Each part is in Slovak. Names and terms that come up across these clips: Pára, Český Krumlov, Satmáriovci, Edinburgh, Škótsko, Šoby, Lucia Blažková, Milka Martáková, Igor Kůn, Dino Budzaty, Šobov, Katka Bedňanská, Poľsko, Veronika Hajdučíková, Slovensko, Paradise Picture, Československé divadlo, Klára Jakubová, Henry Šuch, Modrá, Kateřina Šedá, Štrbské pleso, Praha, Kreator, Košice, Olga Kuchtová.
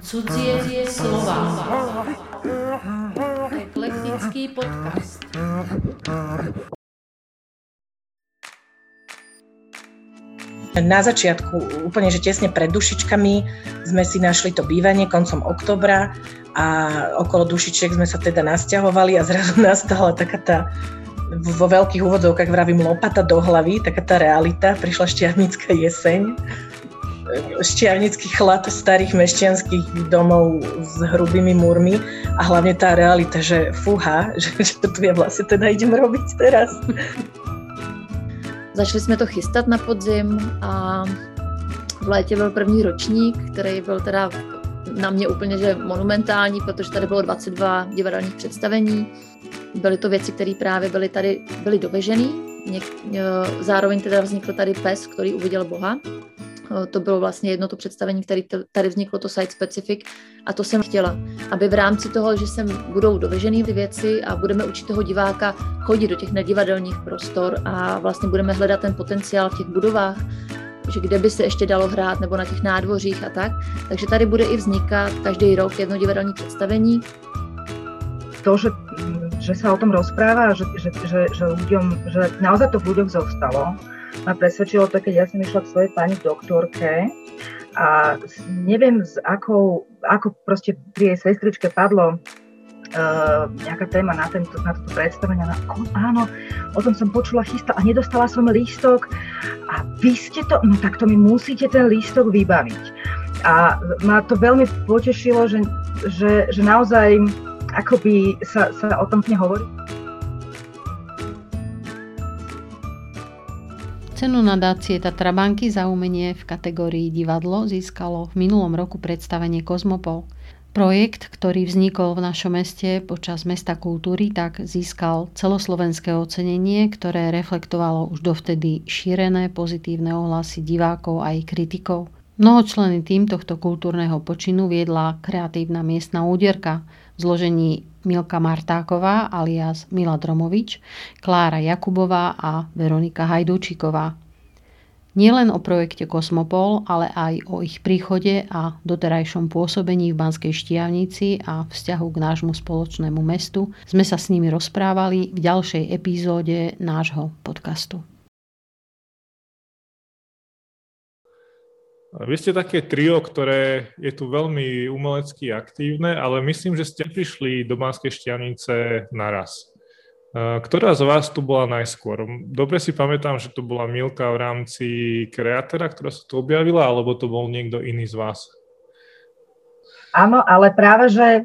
Cudzie slova. Eklektický podcast. Na začiatku, úplne že tesne pred Dušičkami, sme si našli to bývanie koncom októbra a okolo Dušičiek sme sa teda nasťahovali a zrazu nastala taká tá, vo veľkých úvodovkách vravím, lopata do hlavy, taká tá realita, prišla štiavnická jeseň, štiavnický chlad starých mešťanských domov s hrubými múrmi a hlavne tá realita, že fúha, že tu ja vlastne teda idem robiť teraz. Začali jsme to chystat na podzim a v létě byl první ročník, který byl teda na mě úplně že monumentální, protože tady bylo 22 divadelních představení. Byly to věci, které právě byly dovežený. Zároveň teda vznikl tady Pes, který uviděl Boha. To bylo vlastně jedno to představení, které tady vzniklo, to site specific, a to jsem chtěla, aby v rámci toho, že sem budou dovežený ty věci a budeme učit toho diváka chodit do těch nedivadelních prostor a vlastně budeme hledat ten potenciál v těch budovách, že kde by se ještě dalo hrát nebo na těch nádvořích a tak. Takže tady bude i vznikat každý rok jedno divadelní představení. To, že se o tom rozprává, že naozaj to v ľuďoch zostalo. Ma presvedčilo to, keď ja som išla k svojej pani doktorke a neviem, ako proste pri jej sestričke padlo nejaká téma na toto predstavenie. Áno, o tom som počula, chystala a nedostala som lístok a vy ste to, no tak to mi musíte ten lístok vybaviť. A ma to veľmi potešilo, že naozaj akoby sa o tom nehovorí. Cenu nadácie Tatra banky za umenie v kategórii divadlo získalo v minulom roku predstavenie Kozmopol. Projekt, ktorý vznikol v našom meste počas Mesta kultúry, tak získal celoslovenské ocenenie, ktoré reflektovalo už dovtedy šírené pozitívne ohlasy divákov a aj kritikov. Mnohočlenný tím tohto kultúrneho počinu viedla kreatívna miestna úderka v zložení Milka Martáková alias Mila Dromovič, Klára Jakubová a Veronika Hajdučíková. Nielen o projekte Kosmopol, ale aj o ich príchode a doterajšom pôsobení v Banskej Štiavnici a vzťahu k nášmu spoločnému mestu sme sa s nimi rozprávali v ďalšej epizóde nášho podcastu. Vy ste také trio, ktoré je tu veľmi umelecky aktívne, ale myslím, že ste prišli do Banskej Štiavnice naraz. Ktorá z vás tu bola najskôr? Dobre si pamätám, že tu bola Milka v rámci Kreatora, ktorá sa tu objavila, alebo to bol niekto iný z vás? Áno, ale práve že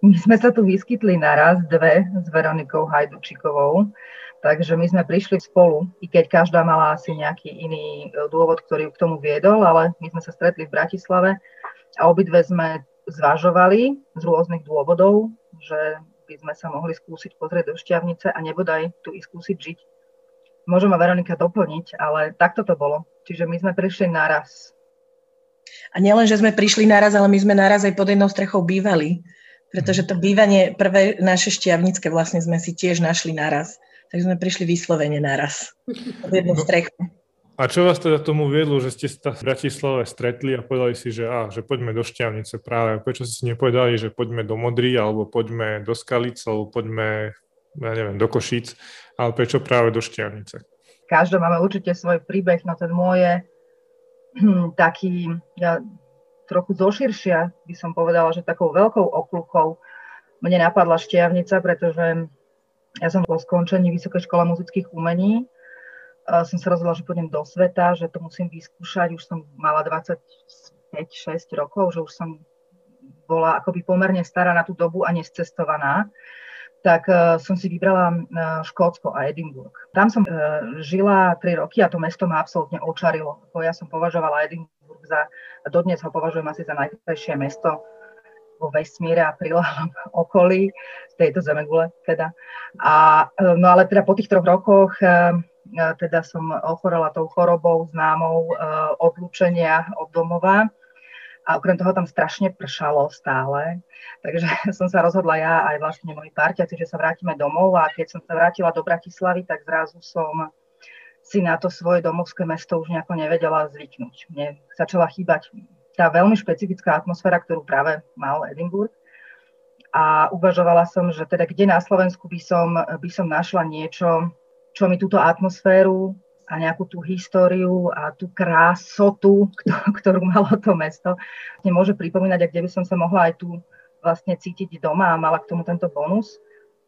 my sme sa tu vyskytli naraz dve s Veronikou Hajdučíkovou. Takže my sme prišli spolu, i keď každá mala asi nejaký iný dôvod, ktorý k tomu viedol, ale my sme sa stretli v Bratislave a obidve sme zvažovali z rôznych dôvodov, že by sme sa mohli skúsiť pozrieť do Štiavnice a nebodaj tu i skúsiť žiť. Môže ma Veronika doplniť, ale takto to bolo. Čiže my sme prišli naraz. A nielen, že sme prišli naraz, ale my sme naraz aj pod jednou strechou bývali, pretože to bývanie prvé naše štiavnické vlastne sme si tiež našli naraz. Takže sme prišli vyslovene naraz. Pod jednou strechou. A čo vás teda tomu viedlo, že ste sa v Bratislave stretli a povedali si, že poďme do Štiavnice práve? Prečo ste si nepovedali, že poďme do Modry, alebo poďme do Skalic, alebo poďme, ja neviem, do Košíc, ale prečo práve do Štiavnice? Každá máme určite svoj príbeh, no ten môj je taký, ja trochu zoširšia by som povedala, že takou veľkou okľukou mne napadla Štiavnica, pretože ja som po skončení Vysokej školy muzických umení som sa rozhodla, že pôjdem do sveta, že to musím vyskúšať. Už som mala 25-6 rokov, že už som bola akoby pomerne stará na tú dobu a nescestovaná. Tak som si vybrala Škótsko a Edinburgh. Tam som žila 3 roky a to mesto ma absolútne očarilo. Ja som považovala Edinburgh dodnes ho považujem asi za najkrajšie mesto vo vesmíre a prilahlom okolí, tejto zemegule teda. No ale teda po tých 3 rokoch teda som ochorela tou chorobou známou odlúčenia od domova a okrem toho tam strašne pršalo stále. Takže som sa rozhodla ja aj vlastne moji parťaci, že sa vrátime domov a keď som sa vrátila do Bratislavy, tak zrazu som si na to svoje domovské mesto už nejako nevedela zvyknúť. Mne začala chýbať tá veľmi špecifická atmosféra, ktorú práve mal Edinburgh. A uvažovala som, že teda kde na Slovensku by som našla niečo, čo mi túto atmosféru a nejakú tú históriu a tú krásotu, ktorú malo to mesto, môže pripomínať, a kde by som sa mohla aj tu vlastne cítiť doma a mala k tomu tento bonus.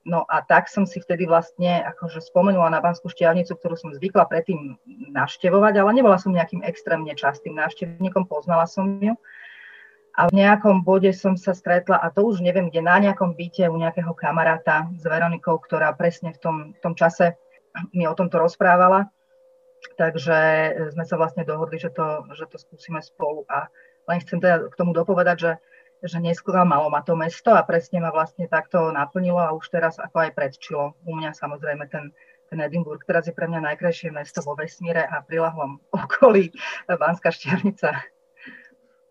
No a tak som si vtedy vlastne akože spomenula na Banskú Štiavnicu, ktorú som zvykla predtým navštevovať, ale nebola som nejakým extrémne častým návštevníkom, poznala som ju. A v nejakom bode som sa stretla, a to už neviem kde, na nejakom byte u nejakého kamaráta s Veronikou, ktorá presne v tom čase mi o tomto rozprávala. Takže sme sa vlastne dohodli, že to skúsime spolu. A len chcem teda k tomu dopovedať, že nesklamalo ma to mesto a presne ma vlastne takto naplnilo a už teraz ako aj predčilo. U mňa samozrejme ten Edinburgh, teraz je pre mňa najkrajšie mesto vo vesmíre a prilahlom okolí, Banská Štiavnica.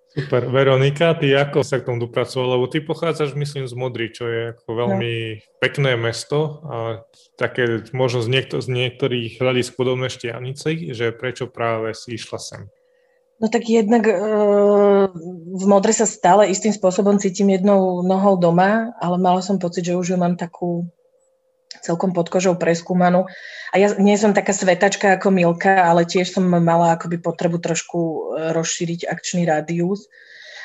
Super. Veronika, ty ako sa k tomu dopracovala? Lebo ty pochádzaš, myslím, z Modry, čo je ako veľmi pekné mesto a také možno z niektorých hľadisk podobné Štiavnici, že prečo práve si išla sem? No tak jednak v Modre sa stále istým spôsobom cítim jednou nohou doma, ale mala som pocit, že už ju mám takú celkom pod kožou preskúmanú. A ja nie som taká svetačka ako Milka, ale tiež som mala akoby potrebu trošku rozšíriť akčný rádius.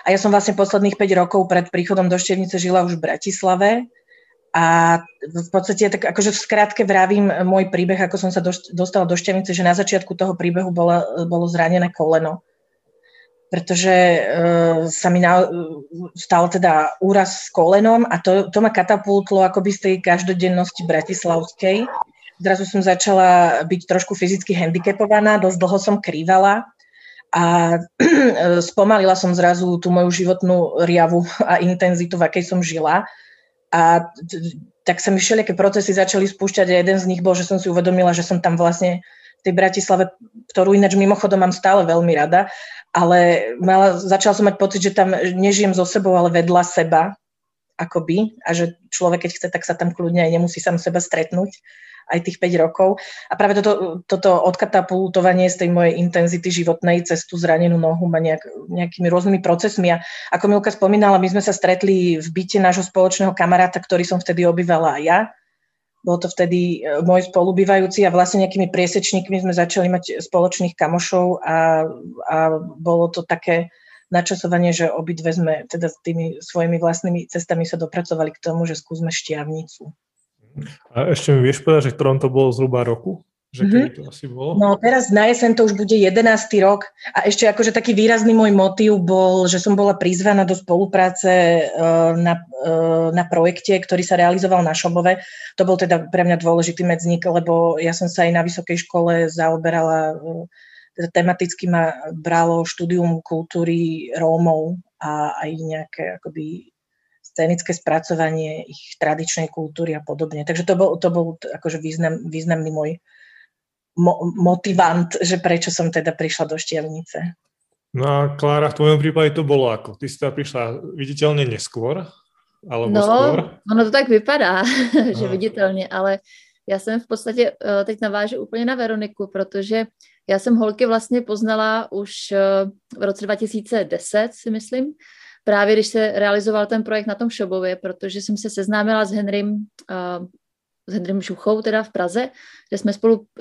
A ja som vlastne posledných 5 rokov pred príchodom do Štiavnice žila už v Bratislave. A v podstate tak akože v skratke vravím môj príbeh, ako som sa dostala do Štiavnice, že na začiatku toho príbehu bolo zranené koleno. Pretože sa mi stal teda úraz s kolenom a to ma katapultlo akoby z tej každodennosti bratislavskej. Zrazu som začala byť trošku fyzicky handicapovaná, dosť dlho som krývala a spomalila som zrazu tú moju životnú riavu a intenzitu, v akej som žila. A tak sa mi všelijaké procesy začali spúšťať a jeden z nich bol, že som si uvedomila, že som tam vlastne v tej Bratislave, ktorú ináč mimochodom mám stále veľmi rada, ale začala som mať pocit, že tam nežijem so sebou, ale vedľa seba, akoby, a že človek, keď chce, tak sa tam kľudne aj nemusí sám seba stretnúť, aj tých 5 rokov. A práve toto odkatapultovanie z tej mojej intenzity životnej cez tú zranenú nohu ma nejakými rôznymi procesmi. A ako Milka spomínala, my sme sa stretli v byte nášho spoločného kamaráta, ktorý som vtedy obývala aj ja. Bol to vtedy môj spolubývajúci a vlastne nejakými priesečníkmi sme začali mať spoločných kamošov a bolo to také načasovanie, že obidve sme teda s tými svojimi vlastnými cestami sa dopracovali k tomu, že skúsme Štiavnicu. A ešte mi vieš povedať, že v ktorom to bolo zhruba roku? Že kedy to asi bolo? No teraz na jeseň to už bude 11. rok a ešte akože taký výrazný môj motív bol, že som bola prizvaná do spolupráce na projekte, ktorý sa realizoval na Šobove. To bol teda pre mňa dôležitý medzník, lebo ja som sa aj na vysokej škole zaoberala, teda tematicky ma bralo štúdium kultúry Rómov a aj nejaké akoby scénické spracovanie ich tradičnej kultúry a podobne. Takže to bol akože významný môj motivant, že prečo som teda prišla do Štiavnice. No a Klára, v tvojom prípade to bolo ako? Ty si teda prišla viditeľne neskôr? Alebo skôr? Ono to tak vypadá, že viditelně, ale já jsem v podstatě teď navážu úplně na Veroniku, protože já jsem holky vlastně poznala už v roce 2010, si myslím, právě když se realizoval ten projekt na tom Šobově, protože jsem se seznámila s Henrym Šuchou teda v Praze, kde jsme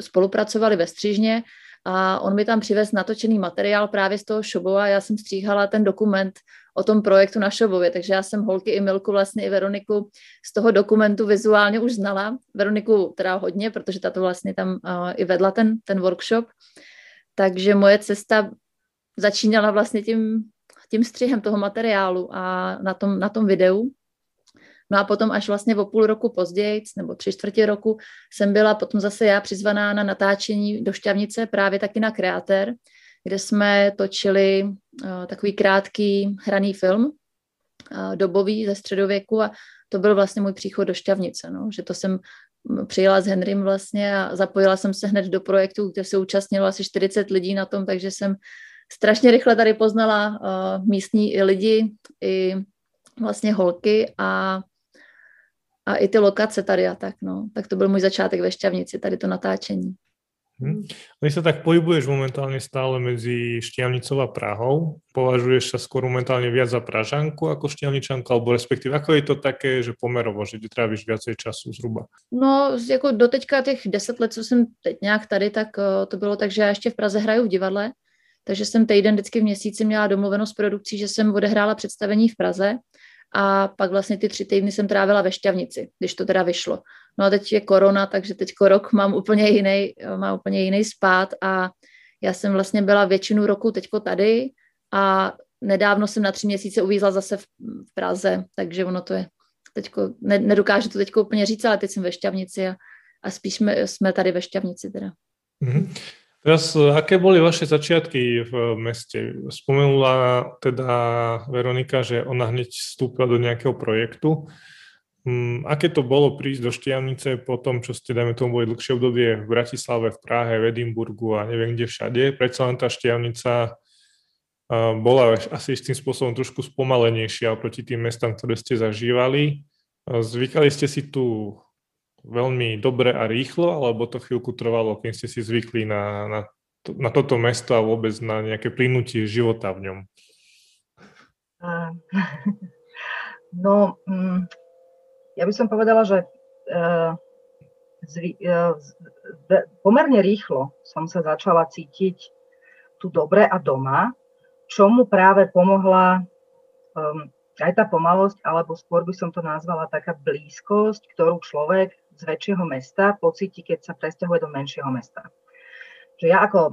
spolupracovali ve Střižně a on mi tam přivez natočený materiál právě z toho Šobova. Já jsem stříhala ten dokument o tom projektu na Šobově, takže já jsem holky i Milku, vlastně i Veroniku z toho dokumentu vizuálně už znala. Veroniku teda hodně, protože ta to vlastně tam i vedla ten workshop. Takže moje cesta začínala vlastně tím střihem toho materiálu a na tom videu. No a potom až vlastně o půl roku později, nebo 3/4 roku, jsem byla potom zase já přizvaná na natáčení do Štiavnice, právě taky na Kreator, kde jsme točili takový krátký hraný film, dobový ze středověku, a to byl vlastně můj příchod do Štiavnice, no, že to jsem přijela s Henrym vlastně a zapojila jsem se hned do projektu, kde se účastnilo asi 40 lidí na tom, takže jsem strašně rychle tady poznala místní i lidi, i vlastně holky a i ty lokace tady a tak, no. Tak to byl můj začátek ve Štiavnici, tady to natáčení. Ty sa tak pohybuješ momentálne stále medzi Štiavnicou a Prahou. Považuješ sa skôr momentálne viac za Pražanku ako Štiavničanku, alebo respektíve ako je to také, že pomerovo, že ty tráviš viacej času zhruba? No, jako do teďka těch 10 let, co jsem teď nějak tady, tak to bylo tak, že já ještě v Praze hraju v divadle, takže jsem týden vždycky v měsíci měla domluveno s produkcí, že jsem odehrála představení v Praze a pak vlastně ty 3 týdny jsem trávila ve Štiavnici, když to teda vyšlo. No a teď je korona, takže teďko rok mám úplně jiný spát a já jsem vlastně byla většinu roku teďko tady a nedávno jsem na 3 měsíce uvízla zase v Praze, takže ono to je teďko, nedokážu to teďko úplně říct, ale teď jsem ve Štiavnici a spíš jsme tady ve Štiavnici teda. Mm-hmm. Teraz, aké boli vaše začiatky v meste? Spomenula teda Veronika, že ona hneď vstúpila do nejakého projektu. Aké to bolo prísť do Štiavnice po tom, čo ste, dajme tomu, boli dlhšie obdobie v Bratislave, v Prahe, v Edinburgu a neviem kde všade? Predsa len tá Štiavnica bola asi istým spôsobom trošku spomalenejšia oproti tým mestám, ktoré ste zažívali. Zvykali ste si tu veľmi dobre a rýchlo, alebo to chvíľku trvalo, keď ste si zvykli na toto mesto a vôbec na nejaké plynutie života v ňom? No, ja by som povedala, že pomerne rýchlo som sa začala cítiť tu dobre a doma, čomu práve pomohla aj tá pomalosť, alebo skôr by som to nazvala taká blízkosť, ktorú človek z väčšieho mesta pocíti, keď sa presťahuje do menšieho mesta. Čiže ja ako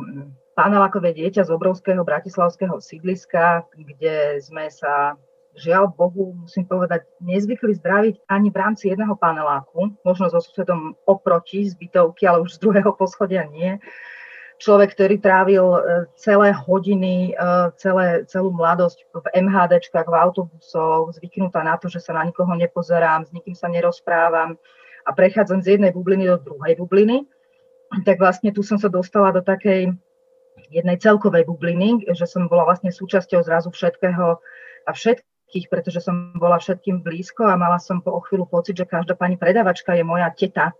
panelákové dieťa z obrovského bratislavského sídliska, kde sme sa, žiaľ Bohu, musím povedať, nezvykli zdraviť ani v rámci jedného paneláku, možno so susedom oproti z bytovky, ale už z druhého poschodia nie. Človek, ktorý trávil celé hodiny, celú mladosť v MHDčkách, v autobusoch, zvyknutá na to, že sa na nikoho nepozerám, s nikým sa nerozprávam a prechádzam z jednej bubliny do druhej bubliny, tak vlastne tu som sa dostala do takej jednej celkovej bubliny, že som bola vlastne súčasťou zrazu všetkého a všetkých, pretože som bola všetkým blízko a mala som po chvíľu pocit, že každá pani predavačka je moja teta,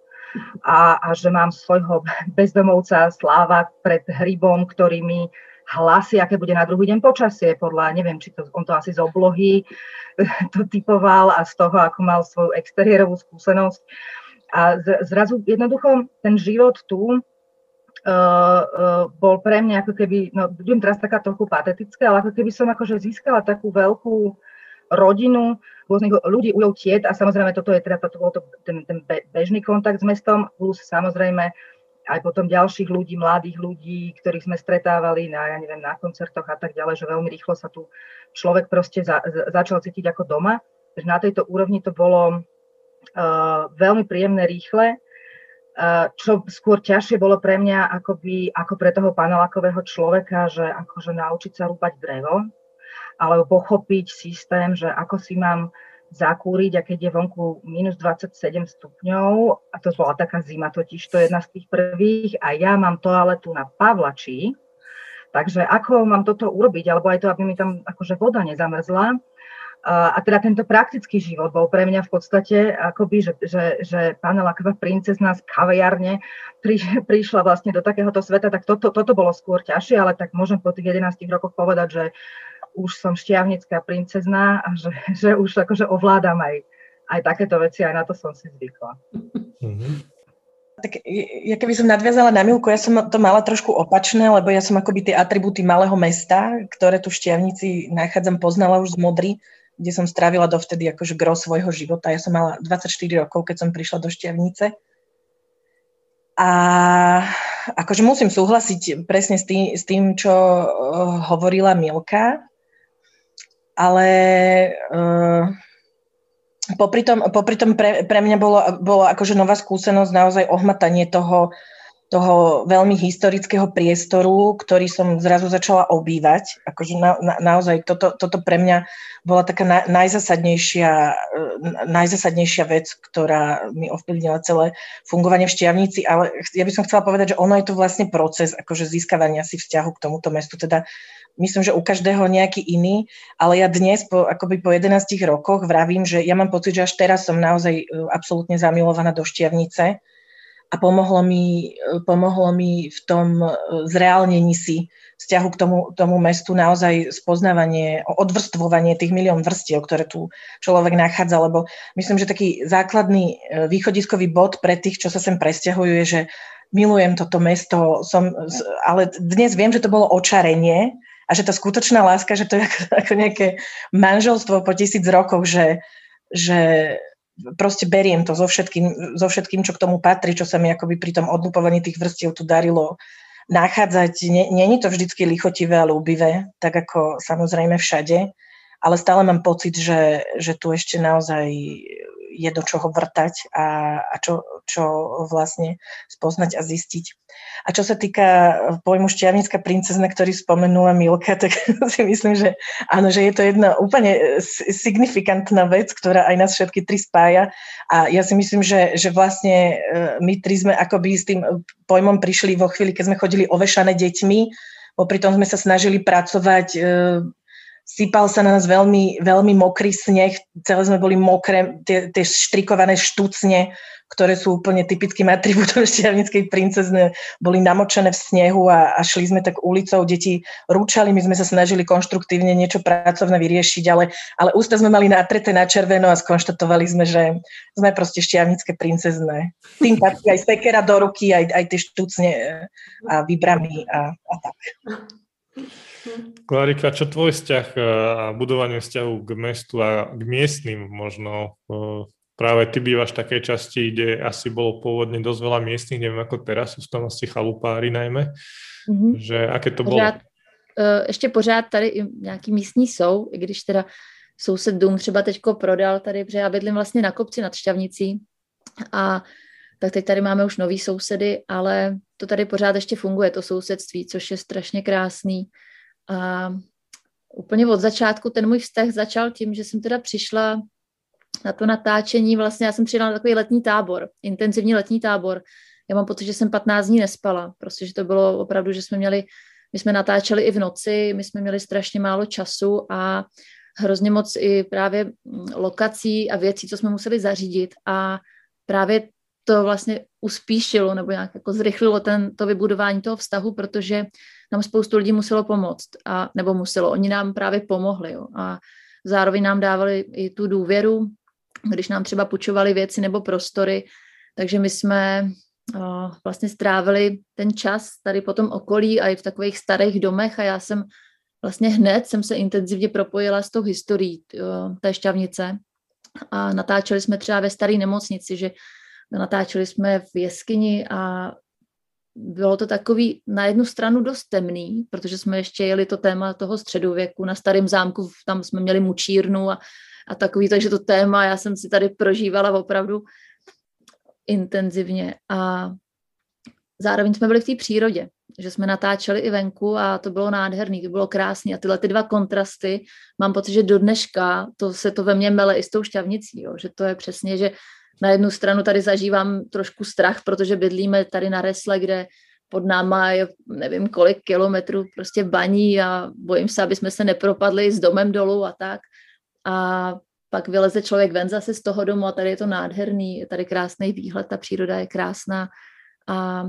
a že mám svojho bezdomovca Sláva pred hrybom, ktorý mi hlási, aké bude na druhý deň počasie, podľa, neviem, či to, on to asi z oblohy to typoval a z toho, ako mal svoju exteriérovú skúsenosť. A zrazu jednoducho ten život tu bol pre mňa ako keby, no budem teraz taká trochu patetická, ale ako keby som akože získala takú veľkú rodinu, rôznych ľudí, ujov tiet a samozrejme toto je teda ten bežný kontakt s mestom, plus samozrejme aj potom ďalších ľudí, mladých ľudí, ktorých sme stretávali na, ja neviem, na koncertoch a tak ďalej, že veľmi rýchlo sa tu človek proste začal cítiť ako doma. Takže na tejto úrovni to bolo veľmi príjemné, rýchle, čo skôr ťažšie bolo pre mňa ako pre toho panelákového človeka, že akože naučiť sa rúbať drevo, alebo pochopiť systém, že ako si mám zakúriť, a keď je vonku -27 stupňov, a to bola taká zima totiž, to je jedna z tých prvých, a ja mám toaletu na Pavlačí, takže ako mám toto urobiť, alebo aj to, aby mi tam akože voda nezamrzla. A teda tento praktický život bol pre mňa v podstate akoby, že paneláková princezna z kaviarne prišla vlastne do takéhoto sveta, tak toto bolo skôr ťažšie, ale tak môžem po tých 11 rokoch povedať, že už som štiavnická princezná a že už akože ovládam aj takéto veci, aj na to som si zvykla. Mm-hmm. Tak ja keby som nadviazala na Milku, ja som to mala trošku opačné, lebo ja som akoby tie atribúty malého mesta, ktoré tu v Štiavnici nachádzam, poznala už z Modry, kde som strávila dovtedy akože gros svojho života. Ja som mala 24 rokov, keď som prišla do Štiavnice. A akože musím súhlasiť presne s tým, čo hovorila Milka, ale popri tom pre mňa bolo akože nová skúsenosť, naozaj ohmatanie toho veľmi historického priestoru, ktorý som zrazu začala obývať. Akože naozaj toto pre mňa bola taká najzásadnejšia vec, ktorá mi ovplyvnila celé fungovanie v Štiavnici, ale ja by som chcela povedať, že ono je to vlastne proces akože získavania si vzťahu k tomuto mestu, teda myslím, že u každého nejaký iný, ale ja dnes po 11 rokoch vravím, že ja mám pocit, že až teraz som naozaj absolútne zamilovaná do Štiavnice a pomohlo mi v tom zreálnení si vzťahu k tomu mestu naozaj spoznávanie, odvrstvovanie tých milión vrstiev, ktoré tu človek nachádza, lebo myslím, že taký základný východiskový bod pre tých, čo sa sem presťahujú, je, že milujem toto mesto, ale dnes viem, že to bolo očarenie a že tá skutočná láska, že to je ako nejaké manželstvo po 1000 rokov, že proste beriem to so všetkým, čo k tomu patrí, čo sa mi akoby pri tom odlupovaní tých vrstiev tu darilo nachádzať. Není to vždycky lichotivé a ľúbivé, tak ako samozrejme všade, ale stále mám pocit, že tu ešte naozaj je do čoho vrtať a čo vlastne spoznať a zistiť. A čo sa týka pojmu Štiavnická princezna, ktorý spomenula Milka, tak si myslím, že áno, že je to jedna úplne signifikantná vec, ktorá aj nás všetky tri spája. A ja si myslím, že vlastne my tri sme akoby s tým pojmom prišli vo chvíli, keď sme chodili ovešané deťmi, popri tom sme sa snažili pracovať. Sypal sa na nás veľmi, veľmi mokrý sneh, celé sme boli mokré, tie štrikované štucne, ktoré sú úplne typickým atribútom Štiavnickej princezny, boli namočené v snehu a šli sme tak ulicou, deti rúčali, my sme sa snažili konštruktívne niečo pracovné vyriešiť, ale ústa sme mali natreté na červeno a skonštatovali sme, že sme proste Štiavnické princezny. Tým patrí aj sekera do ruky, aj tie štucne a vybrami a tak. Klárika, čo tvoj vzťah a budovanie vzťahu k mestu a k miestnym možno? Práve ty bývaš v takej časti, kde asi bolo pôvodne dosť veľa miestnych, neviem ako teraz, sú tam asi chalupári najmä, že aké to bolo? Ještě pořád tady nějaký místní jsou, i když teda soused dům třeba teďko prodal tady, protože já bydlím vlastně na kopci nad Štiavnicí a tak teď tady máme už nový sousedy, ale to tady pořád ještě funguje, to sousedství, což je strašně krásný. A úplně od začátku ten můj vztah začal tím, že jsem teda přišla na to natáčení, vlastně já jsem přijela na takový letní tábor, intenzivní letní tábor. Já mám pocit, že jsem 15 dní nespala, protože to bylo opravdu, že my jsme natáčeli i v noci, my jsme měli strašně málo času a hrozně moc i právě lokací a věcí, co jsme museli zařídit a právě to vlastně uspíšilo nebo nějak jako zrychlilo to vybudování toho vztahu, protože nám spoustu lidí muselo pomoct, oni nám právě pomohli, jo, a zároveň nám dávali i tu důvěru, když nám třeba půjčovali věci nebo prostory, takže my jsme vlastně strávili ten čas tady po tom okolí a i v takových starých domech a já jsem vlastně hned se intenzivně propojila s tou historií té Štiavnice a natáčeli jsme třeba ve staré nemocnici, že natáčeli jsme v jeskyni a bylo to takový na jednu stranu dost temný, protože jsme ještě jeli to téma toho středověku na Starém zámku, tam jsme měli mučírnu a takový, takže to téma já jsem si tady prožívala opravdu intenzivně a zároveň jsme byli v té přírodě, že jsme natáčeli i venku a to bylo nádherný, to bylo krásný a tyhle ty dva kontrasty, mám pocit, že do dneška se to ve mně mele i s tou Štiavnicí, jo, že to je přesně, že na jednu stranu tady zažívám trošku strach, protože bydlíme tady na Resle, kde pod náma je nevím kolik kilometrů prostě baní a bojím se, aby jsme se nepropadli s domem dolů a tak. A pak vyleze člověk ven zase z toho domu a tady je to nádherný, je tady krásný výhled, ta příroda je krásná. A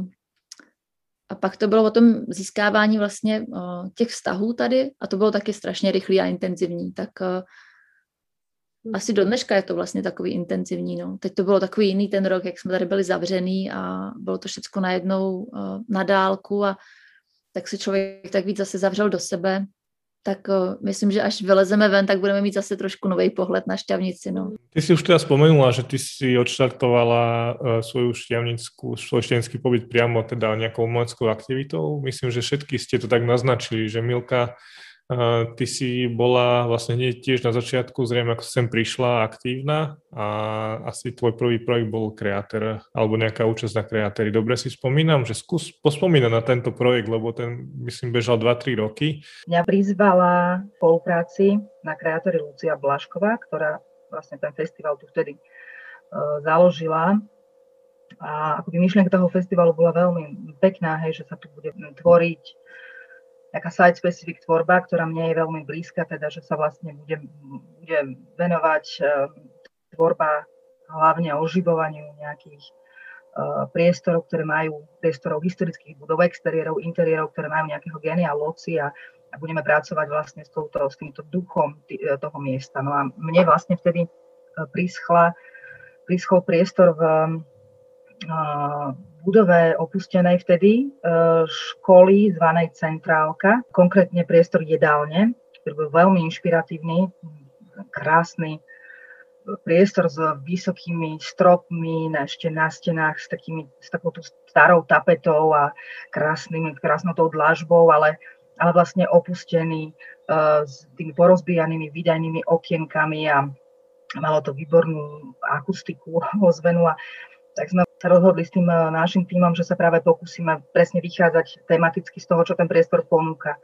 pak to bylo o tom získávání vlastně těch vztahů tady a to bylo taky strašně rychlý a intenzivní, tak asi do dneška je to vlastně takový intenzivní, no. Teď to bylo takový jiný ten rok, jak jsme tady byli zavřený a bylo to všecko najednou na dálku a tak se člověk tak víc zase zavřel do sebe, tak myslím, že až vylezeme ven, tak budeme mít zase trošku nový pohled na Štiavnici, no. Ty si už teda spomenula, že ty si odštartovala svoj štiavnický pobyt priamo teda nejakou umeleckou aktivitou. Myslím, že všetky ste to tak naznačili, že Milka, ty si bola vlastne tiež na začiatku, zrejme ako sem prišla, aktívna a asi tvoj prvý projekt bol Kreator alebo nejaká účasť na Kreatori. Dobre si spomínam, že skús pospomínať na tento projekt, lebo ten, myslím, bežal 2-3 roky. Mňa prizvala v spolupráci na Kreatori Lucia Blažková, ktorá vlastne ten festival tu vtedy založila. A akoby myšlienka toho festivalu bola veľmi pekná, hej, že sa tu bude tvoriť taká site-specific tvorba, ktorá mne je veľmi blízka, teda, že sa vlastne bude venovať tvorba hlavne oživovaniu nejakých priestorov, ktoré majú priestorov historických budov, exteriérov, interiérov, ktoré majú nejakého génia, loci a budeme pracovať vlastne s týmto duchom toho miesta. No a mne vlastne vtedy prischol priestor v budove opustenej vtedy školy zvanej Centrálka, konkrétne priestor jedálne, ktorý bol veľmi inšpiratívny, krásny priestor s vysokými stropmi ešte na stenách s takouto starou tapetou a krásnou tou dlažbou, ale vlastne opustený s tými porozbijanými výdajnými okienkami a malo to výbornú akustiku, ozvenu. A tak sme sa rozhodli s tým našim tímom, že sa práve pokúsime presne vychádzať tematicky z toho, čo ten priestor ponúka.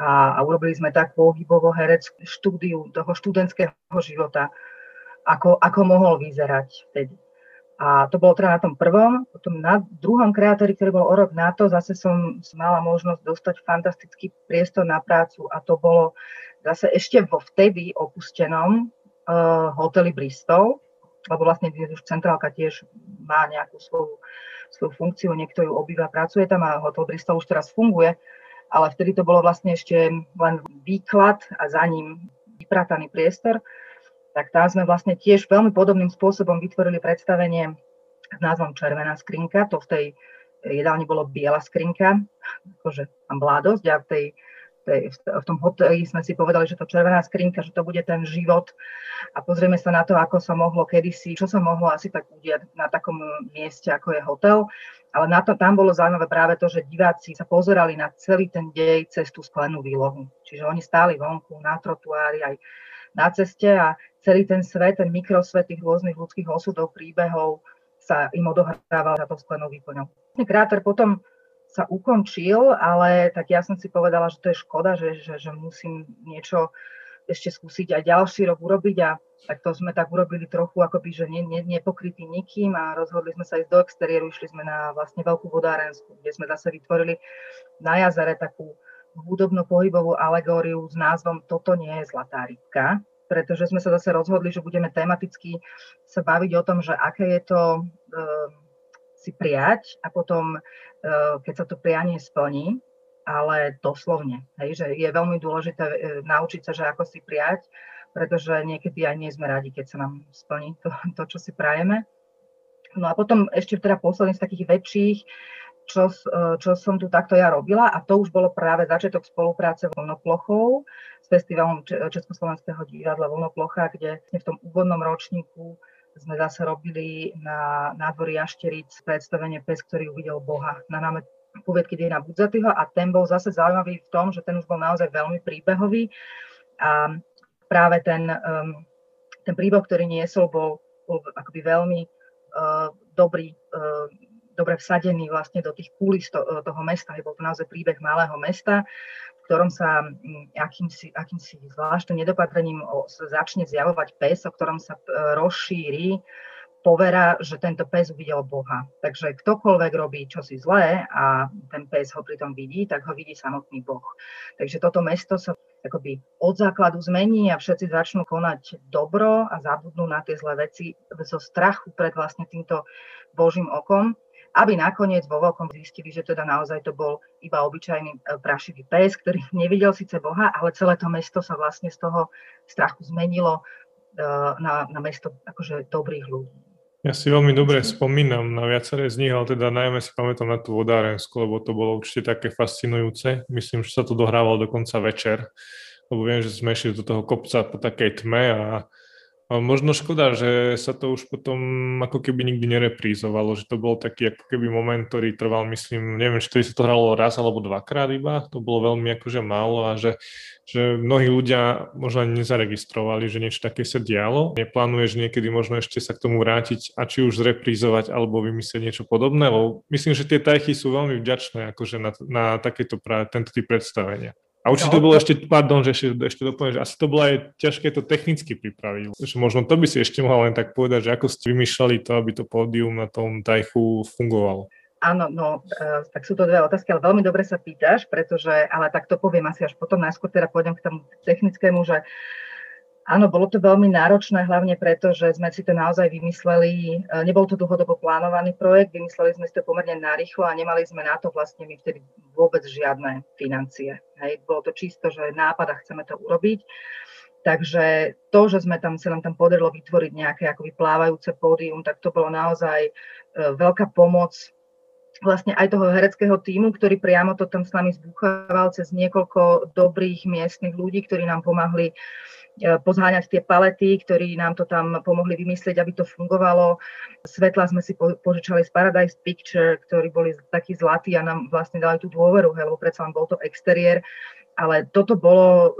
A urobili sme tak pohybovo hereckú štúdiu toho študentského života, ako mohol vyzerať vtedy. A to bolo teda na tom prvom, potom na druhom kreatóri, ktorý bol o rok na to, zase som mala možnosť dostať fantastický priestor na prácu a to bolo zase ešte vo vtedy opustenom hoteli Bristol, lebo vlastne už Centrálka tiež má nejakú svoju funkciu, niekto ju obýva, pracuje tam a hotel Bristol už teraz funguje, ale vtedy to bolo vlastne ešte len výklad a za ním vyprataný priestor. Tak tam sme vlastne tiež veľmi podobným spôsobom vytvorili predstavenie s názvom Červená skrinka. To v tej jedálni bolo biela skrinka, akože tam bládosť. A v tom hoteli sme si povedali, že to Červená skrinka, že to bude ten život. A pozrieme sa na to, ako sa mohlo kedysi, čo sa mohlo asi tak udiať na takom mieste, ako je hotel. Ale na to tam bolo zaujímavé práve to, že diváci sa pozerali na celý ten dej cez tú sklenú výlohu. Čiže oni stáli vonku, na trotuári, aj na ceste a celý ten svet, ten mikrosvet tých rôznych ľudských osudov, príbehov sa im odohrával za to sklenou výplňou. Kreator potom sa ukončil, ale tak ja som si povedala, že to je škoda, že musím niečo ešte skúsiť aj ďalší rok urobiť a tak to sme tak urobili trochu akoby, že nepokrytý nikým a rozhodli sme sa ísť do exteriéru, išli sme na vlastne veľkú vodárensku, kde sme zase vytvorili na jazere takú hudobno-pohybovú alegóriu s názvom Toto nie je zlatá rybka, pretože sme sa zase rozhodli, že budeme tematicky sa baviť o tom, že aké je to si prijať a potom, keď sa to prianie splní, ale doslovne. Hej, že je veľmi dôležité naučiť sa, že ako si prijať, pretože niekedy aj nie sme radi, keď sa nám splní to čo si prajeme. No a potom ešte teda posledný z takých väčších, čo som tu takto ja robila a to už bolo práve začiatok spolupráce Volnou plochou s festivalom Československého divadla Volná plocha, kde v tom úvodnom ročníku sme zase robili na nádvorí Jašteric predstavenie Pes, ktorý uvidel Boha na námete poviedky Dina Budzatyho a ten bol zase zaujímavý v tom, že ten už bol naozaj veľmi príbehový a práve ten príbeh, ktorý niesol, bol akoby veľmi dobre vsadený vlastne do tých kulís toho mesta. Bol to naozaj príbeh malého mesta, v ktorom sa akýmsi zvláštnym nedopatrením začne zjavovať pes, o ktorom sa rozšíri povera, že tento pes uvidel Boha. Takže ktokoľvek robí čosi zlé a ten pes ho pritom vidí, tak ho vidí samotný Boh. Takže toto mesto sa akoby od základu zmení a všetci začnú konať dobro a zabudnú na tie zlé veci zo strachu pred vlastne týmto Božím okom, aby nakoniec vo veľkom zistili, že teda naozaj to bol iba obyčajný prašivý pes, ktorý nevidel síce Boha, ale celé to mesto sa vlastne z toho strachu zmenilo na mesto akože dobrých ľudí. Ja si veľmi dobre spomínam na viaceré z nich, ale teda najmä si pamätám na tú vodárensku, lebo to bolo určite také fascinujúce. Myslím, že sa to dohrávalo dokonca večer, lebo viem, že sme išli do toho kopca po takej tme a možno škoda, že sa to už potom ako keby nikdy nereprízovalo, že to bol taký ako keby moment, ktorý trval, myslím, neviem, či to hralo raz alebo dvakrát iba, to bolo veľmi akože málo a že mnohí ľudia možno ani nezaregistrovali, že niečo také sa dialo. Neplánuješ niekedy možno ešte sa k tomu vrátiť a či už zreprízovať alebo vymyslieť niečo podobné, lebo myslím, že tie tajchy sú veľmi vďačné akože na takéto tento typ predstavenia. A určite to bolo ešte doplňujem, že asi to bolo aj ťažké to technicky pripraviť. Možno to by si ešte mohla len tak povedať, že ako ste vymýšľali to, aby to pódium na tom tajchu fungovalo. Áno, no, tak sú to dve otázky, ale veľmi dobre sa pýtaš, pretože, ale tak to poviem asi až potom, najskôr teda pôjdem k tomu technickému, že Áno, bolo to veľmi náročné, hlavne preto, že sme si to naozaj vymysleli, nebol to dlhodobo plánovaný projekt, vymysleli sme si to pomerne narýchlo a nemali sme na to vlastne my vtedy vôbec žiadne financie. Hej. Bolo to čisto, že nápad a chceme to urobiť. Takže to, že sa nám tam podarilo vytvoriť nejaké akoby plávajúce pódium, tak to bolo naozaj veľká pomoc vlastne aj toho hereckého tímu, ktorý priamo to tam s nami zbúchával cez niekoľko dobrých miestnych ľudí, ktorí nám pomáhli pozháňať tie palety, ktorí nám to tam pomohli vymyslieť, aby to fungovalo. Svetla sme si požičali z Paradise Picture, ktorí boli takí zlatí a nám vlastne dali tú dôveru, lebo predsa len bol to exteriér. Ale toto bolo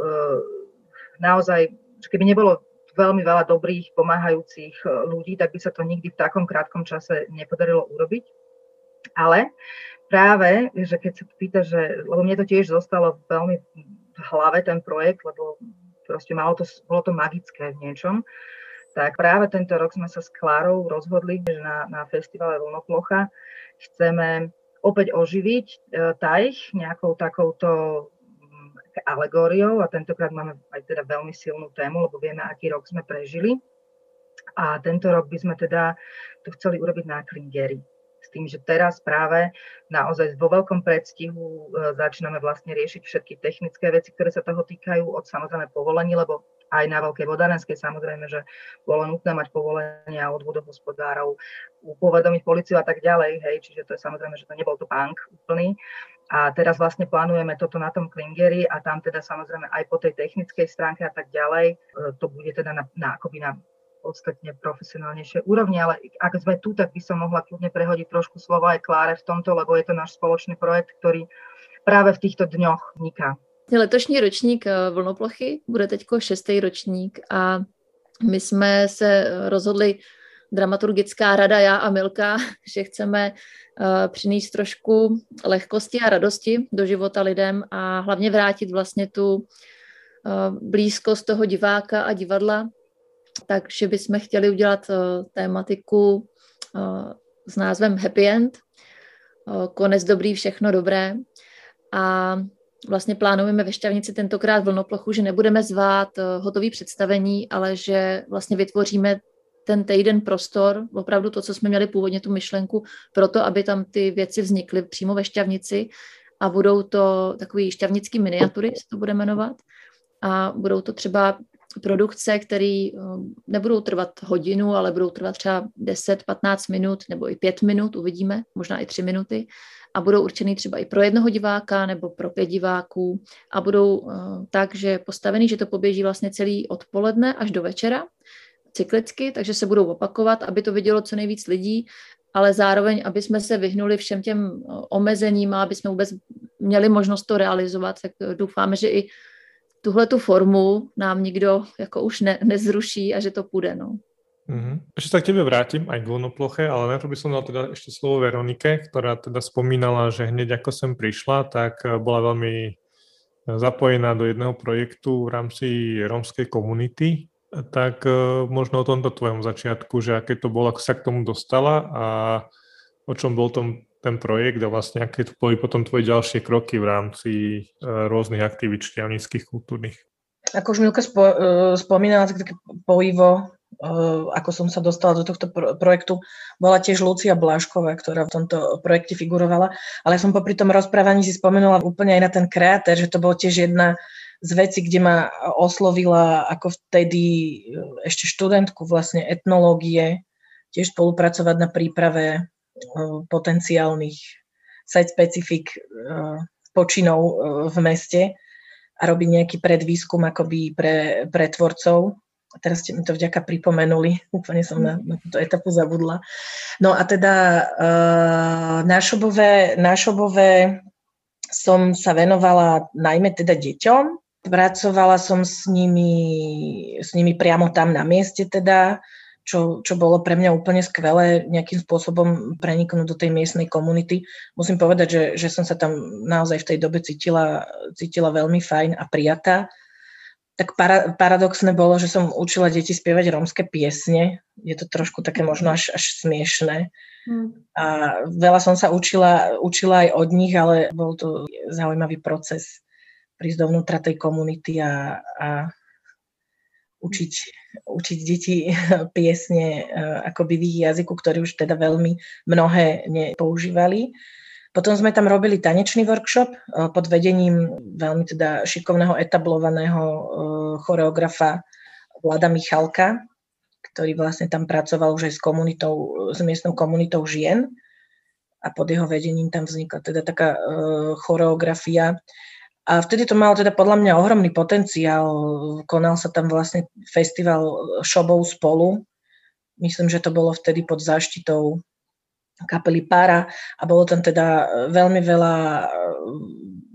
naozaj, keby nebolo veľmi veľa dobrých, pomáhajúcich ľudí, tak by sa to nikdy v takom krátkom čase nepodarilo urobiť. Ale práve, že keď sa pýta, že, lebo mne to tiež zostalo veľmi v hlave ten projekt, lebo proste bolo to magické v niečom. Tak práve tento rok sme sa s Klárou rozhodli, že na festivale Volná plocha chceme opäť oživiť Tajch nejakou takouto alegóriou a tentokrát máme aj teda veľmi silnú tému, lebo vieme, aký rok sme prežili. A tento rok by sme teda to chceli urobiť na Klingeri. S tým, že teraz práve naozaj vo veľkom predstihu začíname vlastne riešiť všetky technické veci, ktoré sa toho týkajú, od samozrejme povolení, lebo aj na Veľkej Vodárenskej samozrejme, že bolo nutné mať povolenia od vodohospodárov, upovedomiť políciu a tak ďalej, hej, čiže to je samozrejme, že to nebol to punk úplný. A teraz vlastne plánujeme toto na tom Klingeri a tam teda samozrejme aj po tej technickej stránke a tak ďalej, to bude teda akoby na podstatne profesionálnejšie úrovni, ale ak sme tu, tak by som mohla kľudne prehodiť trošku slovo aj Kláre v tomto, lebo je to náš spoločný projekt, ktorý práve v týchto dňoch vzniká. Letošní ročník Volnoplochy bude teďko 6. ročník a my jsme se rozhodli, dramaturgická rada, já a Milka, že chceme přinést trošku lehkosti a radosti do života lidem a hlavně vrátit vlastně tu blízkost toho diváka a divadla. Takže bychom chtěli udělat tématiku s názvem Happy End, konec dobrý, všechno dobré. A vlastně plánujeme ve Štiavnici tentokrát Volnoplochu, že nebudeme zvát hotové představení, ale že vlastně vytvoříme ten týden prostor, opravdu to, co jsme měli původně tu myšlenku, proto, aby tam ty věci vznikly přímo ve Štiavnici a budou to takový štiavnický miniatury, se to bude jmenovat, a budou to třeba produkce, které nebudou trvat hodinu, ale budou trvat třeba 10-15 minut nebo i 5 minut, uvidíme, možná i 3 minuty a budou určený třeba i pro jednoho diváka nebo pro 5 diváků a budou tak, že postavený, že to poběží vlastně celý odpoledne až do večera cyklicky, takže se budou opakovat, aby to vidělo co nejvíc lidí, ale zároveň, aby jsme se vyhnuli všem těm omezením a aby jsme vůbec měli možnost to realizovat, tak doufáme, že i tuhle tu formu nám nikdo jako už nezruší a že to půjde. No. Mm-hmm. Ešte sa k tebe vrátim aj k Volnoploche, ale na to by som dal teda ešte slovo Veronike, ktorá teda spomínala, že hneď ako sem prišla, tak bola veľmi zapojená do jedného projektu v rámci rómskej komunity. Tak možno o tomto tvojom začiatku, že aké to bolo, ako sa k tomu dostala a o čom bol ten projekt a vlastne aké to boli potom tvoje ďalšie kroky v rámci rôznych aktivít štiavnických kultúrnych. Ako už Milka spomínala, tak pojivo, ako som sa dostala do tohto projektu, bola tiež Lucia Blažková, ktorá v tomto projekte figurovala, ale som popri tom rozprávaní si spomenula úplne aj na ten Kreator, že to bolo tiež jedna z vecí, kde ma oslovila ako vtedy ešte študentku vlastne etnológie, tiež spolupracovať na príprave potenciálnych site-specific počinov v meste a robiť nejaký predvýskum akoby pre tvorcov. A teraz ste mi to vďaka pripomenuli, úplne som na túto etapu zabudla. No a teda na Šobove som sa venovala najmä teda deťom. Pracovala som s nimi priamo tam na mieste teda, čo bolo pre mňa úplne skvelé nejakým spôsobom preniknúť do tej miestnej komunity. Musím povedať, že som sa tam naozaj v tej dobe cítila veľmi fajn a prijatá. Tak paradoxné bolo, že som učila deti spievať rómske piesne. Je to trošku také možno až smiešné. A veľa som sa učila aj od nich, ale bol to zaujímavý proces prísť dovnútra tej komunity a učiť deti piesne akoby v ich jazyku, ktorý už teda veľmi mnohé nepoužívali. Potom sme tam robili tanečný workshop pod vedením veľmi teda šikovného, etablovaného choreografa Vlada Michalka, ktorý vlastne tam pracoval už aj s miestnou komunitou žien. A pod jeho vedením tam vznikla teda taká choreografia. A vtedy to malo teda podľa mňa ohromný potenciál. Konal sa tam vlastne festival Šobov spolu. Myslím, že to bolo vtedy pod záštitou kapely Pára a bolo tam teda veľmi veľa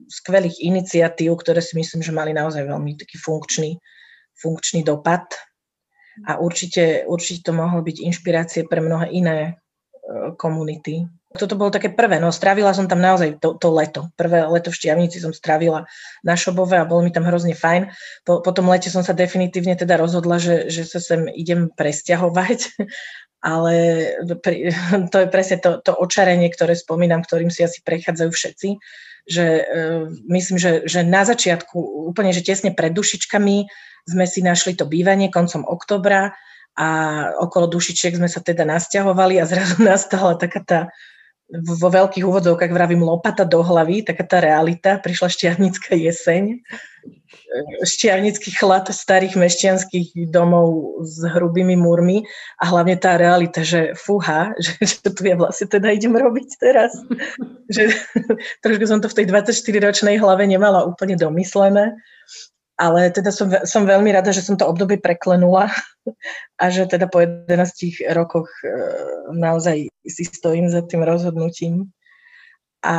skvelých iniciatív, ktoré si myslím, že mali naozaj veľmi taký funkčný dopad. A určite to mohlo byť inšpirácie pre mnohé iné komunity. Toto bolo také prvé, strávila som tam naozaj to leto. Prvé leto v Štiavnici som strávila na Šobove a bolo mi tam hrozne fajn. Po tom lete som sa definitívne teda rozhodla, že sa sem idem presťahovať, ale to je presne to očarenie, ktoré spomínam, ktorým si asi prechádzajú všetci, že myslím, že na začiatku úplne, že tesne pred Dušičkami sme si našli to bývanie koncom októbra a okolo Dušičiek sme sa teda nasťahovali a zrazu nastala taká tá vo veľkých úvodzovkách vravím lopata do hlavy, taká tá realita, prišla štiavnická jeseň, štiavnický chlad starých mešťanských domov s hrubými múrmi a hlavne tá realita, že fúha, že tu ja vlastne teda idem robiť teraz. Že, trošku som to v tej 24-ročnej hlave nemala úplne domyslené, ale teda som veľmi rada, že som to obdobie preklenula a že teda po 11 rokoch naozaj si stojím za tým rozhodnutím. A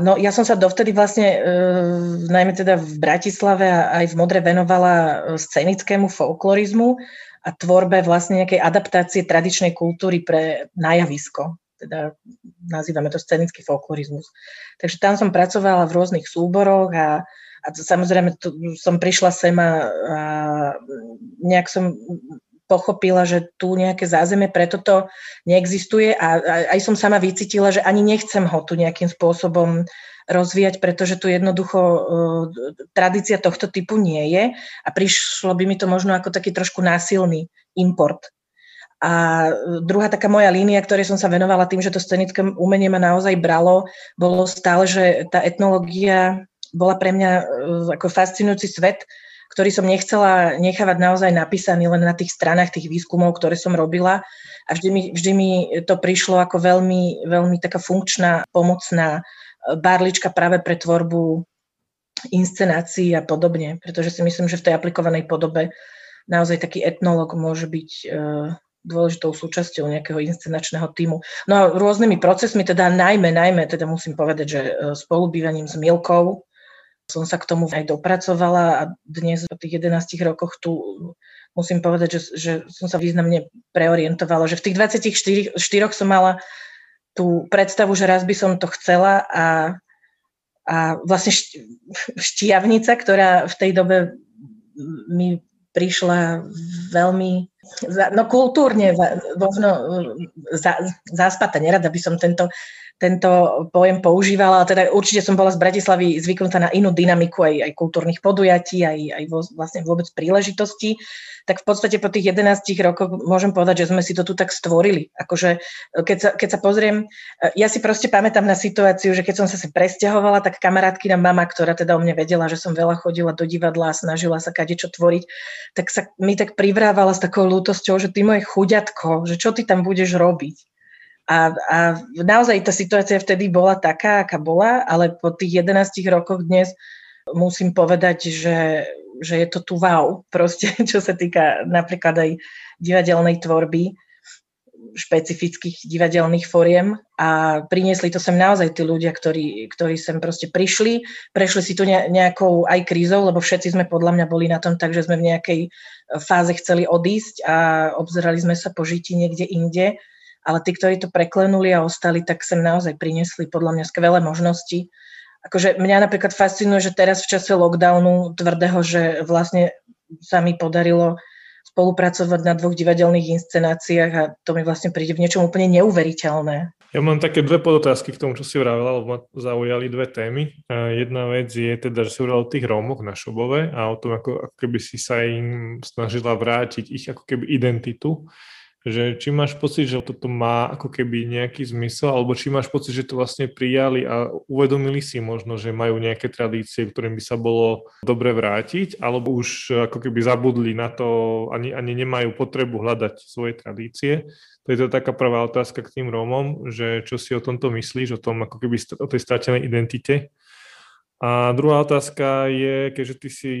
no, ja som sa dovtedy vlastne, najmä teda v Bratislave a aj v Modre venovala scenickému folklorizmu a tvorbe vlastne nejakej adaptácie tradičnej kultúry pre nájavisko. Teda nazývame to scenický folklorizmus. Takže tam som pracovala v rôznych súboroch a samozrejme som prišla sem a nejak som pochopila, že tu nejaké zázemie pre toto neexistuje a aj som sama vycítila, že ani nechcem ho tu nejakým spôsobom rozvíjať, pretože tu jednoducho tradícia tohto typu nie je a prišlo by mi to možno ako taký trošku násilný import. A druhá taká moja línia, ktorej som sa venovala tým, že to scenické umenie ma naozaj bralo, bolo stále, že tá etnológia bola pre mňa ako fascinujúci svet, ktorý som nechcela nechávať naozaj napísaný len na tých stranách tých výskumov, ktoré som robila. A vždy mi to prišlo ako veľmi, veľmi taká funkčná, pomocná barlička práve pre tvorbu inscenácií a podobne. Pretože si myslím, že v tej aplikovanej podobe naozaj taký etnológ môže byť dôležitou súčasťou nejakého inscenačného týmu. No a rôznymi procesmi, teda najmä musím povedať, že spolubývaním s Milkou som sa k tomu aj dopracovala a dnes po tých 11 rokoch tu musím povedať, že som sa významne preorientovala, že v tých 24 som mala tú predstavu, že raz by som to chcela a vlastne Štiavnica, ktorá v tej dobe mi prišla veľmi kultúrne záspata, nerada by som tento pojem používala, ale teda určite som bola z Bratislavy zvyknutá na inú dynamiku aj kultúrnych podujatí, aj vlastne vôbec príležitostí, tak v podstate po tých 11 rokoch môžem povedať, že sme si to tu tak stvorili. Akože, keď sa pozriem, ja si proste pamätám na situáciu, že keď som sa presťahovala, tak kamarátkina mama, ktorá teda o mne vedela, že som veľa chodila do divadla a snažila sa kadečo tvoriť, tak sa mi tak privrávala s takou ľútosťou, že ty moje chuďatko, že čo ty tam budeš robiť? A naozaj tá situácia vtedy bola taká, aká bola, ale po tých 11 rokoch dnes musím povedať, že je to tu wow, proste, čo sa týka napríklad aj divadelnej tvorby, špecifických divadelných foriem a priniesli to sem naozaj tí ľudia, ktorí sem proste prišli, prešli si tu nejakou aj krízou, lebo všetci sme podľa mňa boli na tom tak, že sme v nejakej fáze chceli odísť a obzerali sme sa po žití niekde inde. Ale tí, ktorí to preklenuli a ostali, tak sem naozaj priniesli podľa mňa skvelé možnosti. Akože mňa napríklad fascinuje, že teraz v čase lockdownu tvrdého, že vlastne sa mi podarilo spolupracovať na 2 divadelných inscenáciách a to mi vlastne príde v niečom úplne neuveriteľné. Ja mám také dve podotázky k tomu, čo si vravila, lebo ma zaujali dve témy. Jedna vec je teda, že si vravila o tých Rómoch na Šobove a o tom, ako keby si sa im snažila vrátiť ich ako keby identitu. Že či máš pocit, že toto má ako keby nejaký zmysel, alebo či máš pocit, že to vlastne prijali a uvedomili si možno, že majú nejaké tradície, ktorým by sa bolo dobre vrátiť, alebo už ako keby zabudli na to, ani nemajú potrebu hľadať svoje tradície. To je to taká prvá otázka k tým Rómom, že čo si o tomto myslíš, o tom ako keby o tej stratenej identite. A druhá otázka je, keďže ty si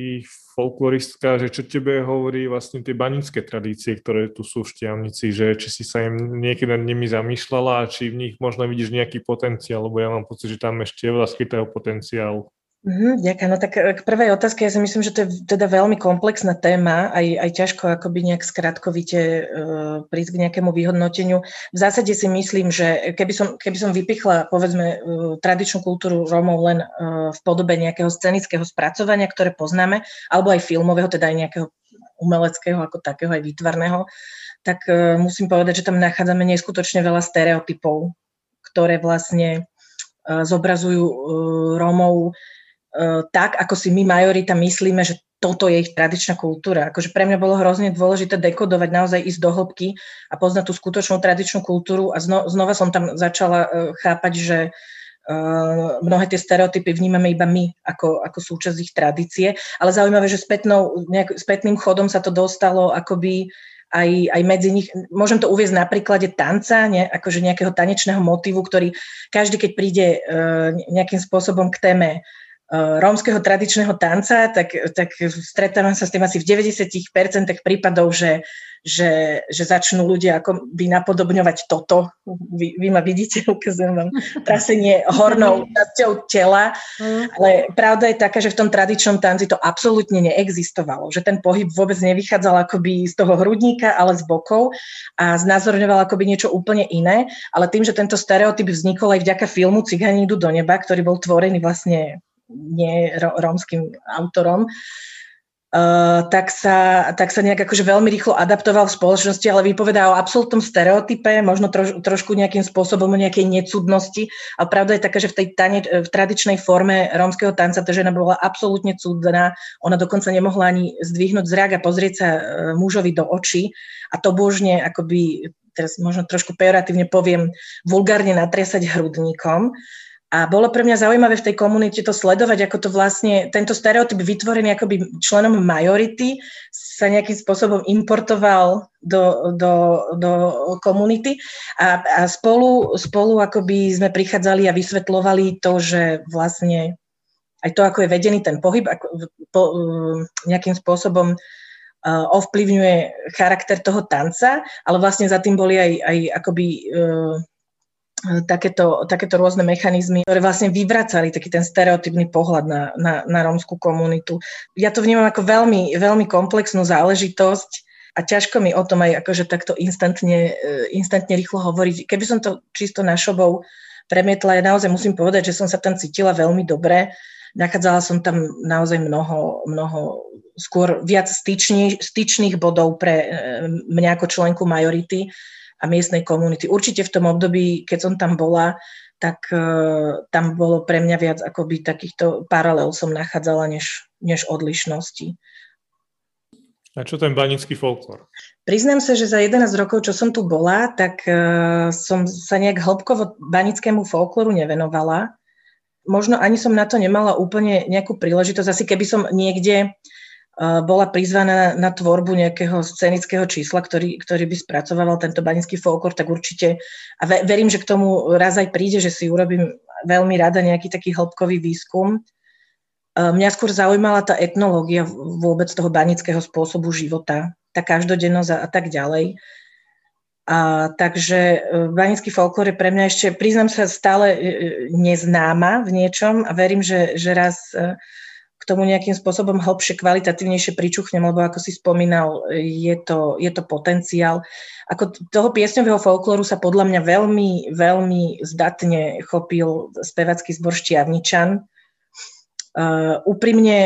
folkloristka, že čo tebe hovorí vlastne tie banícke tradície, ktoré tu sú v Štiavnici, že či si sa im niekedy nad nimi zamýšľala a či v nich možno vidíš nejaký potenciál, lebo ja mám pocit, že tam ešte je veľa skrytého potenciálu. Ďakujem. No tak k prvej otázke, ja si myslím, že to je teda veľmi komplexná téma, aj ťažko akoby nejak skratkovite prísť k nejakému vyhodnoteniu. V zásade si myslím, že keby som vypichla, povedzme, tradičnú kultúru Rómov len v podobe nejakého scenického spracovania, ktoré poznáme, alebo aj filmového, teda aj nejakého umeleckého, ako takého aj výtvarného, tak musím povedať, že tam nachádzame neskutočne veľa stereotypov, ktoré vlastne zobrazujú Rómov tak, ako si my majorita myslíme, že toto je ich tradičná kultúra. Akože pre mňa bolo hrozne dôležité dekodovať, naozaj ísť do hĺbky a poznať tú skutočnú tradičnú kultúru a znova som tam začala chápať, že mnohé tie stereotypy vnímame iba my ako súčasť ich tradície, ale zaujímavé, že spätným chodom sa to dostalo akoby aj medzi nich. Môžem to uviesť na príklade tanca, akože nejakého tanečného motívu, ktorý každý, keď príde nejakým spôsobom k téme rómskeho tradičného tanca, tak stretávam sa s tým asi v 90% prípadov, že začnú ľudia ako by napodobňovať toto. Vy ma vidíte, ukazujem vám trasenie hornou časťou tela, ale pravda je taká, že v tom tradičnom tanci to absolútne neexistovalo, že ten pohyb vôbec nevychádzal akoby z toho hrudníka, ale z bokov a znázorňoval akoby niečo úplne iné, ale tým, že tento stereotyp vznikol aj vďaka filmu Cigáni idú do neba, ktorý bol tvorený vlastne nie rómskym autorom, tak sa nejak akože veľmi rýchlo adaptoval v spoločnosti, ale vypovedá o absolútnom stereotype, možno trošku nejakým spôsobom o nejakej necudnosti. A pravda je taká, že v tradičnej forme rómskeho tanca tá žena bola absolútne cudná. Ona dokonca nemohla ani zdvihnúť zrak a pozrieť sa mužovi do očí. A to božne akoby, teraz možno trošku pejoratívne poviem, vulgárne natriasať hrudníkom. A bolo pre mňa zaujímavé v tej komunite to sledovať, ako to vlastne, tento stereotyp vytvorený akoby členom majority sa nejakým spôsobom importoval do komunity a spolu akoby sme prichádzali a vysvetľovali to, že vlastne aj to, ako je vedený ten pohyb, nejakým spôsobom ovplyvňuje charakter toho tanca, ale vlastne za tým boli aj akoby takéto rôzne mechanizmy, ktoré vlastne vyvracali taký ten stereotypný pohľad na rómskú komunitu. Ja to vnímam ako veľmi, veľmi komplexnú záležitosť a ťažko mi o tom aj akože takto instantne rýchlo hovoriť. Keby som to čisto na Šobov premietla, ja naozaj musím povedať, že som sa tam cítila veľmi dobre. Nachádzala som tam naozaj mnoho skôr viac styčných bodov pre mňa ako členku majority a miestnej komunity. Určite v tom období, keď som tam bola, tak tam bolo pre mňa viac akoby takýchto paralel som nachádzala než odlišností. A čo ten banícky folklór? Priznám sa, že za 11 rokov, čo som tu bola, tak som sa nejak hĺbkovo baníckému folklóru nevenovala. Možno ani som na to nemala úplne nejakú príležitosť. Asi keby som niekde bola prizvaná na tvorbu nejakého scenického čísla, ktorý by spracovával tento banícky folklór, tak určite, a verím, že k tomu raz aj príde, že si urobím veľmi rada nejaký taký hĺbkový výskum. Mňa skôr zaujímala tá etnológia vôbec toho baníckého spôsobu života, tá každodennosť a tak ďalej. A takže banícky folklór je pre mňa ešte, priznám sa, stále neznáma v niečom a verím, že raz k tomu nejakým spôsobom hlbšie, kvalitatívnejšie pričuchnem, lebo ako si spomínal, je to potenciál. Ako toho piesňového folklóru sa podľa mňa veľmi, veľmi zdatne chopil spevacký zbor Štiavničan, Úprimne,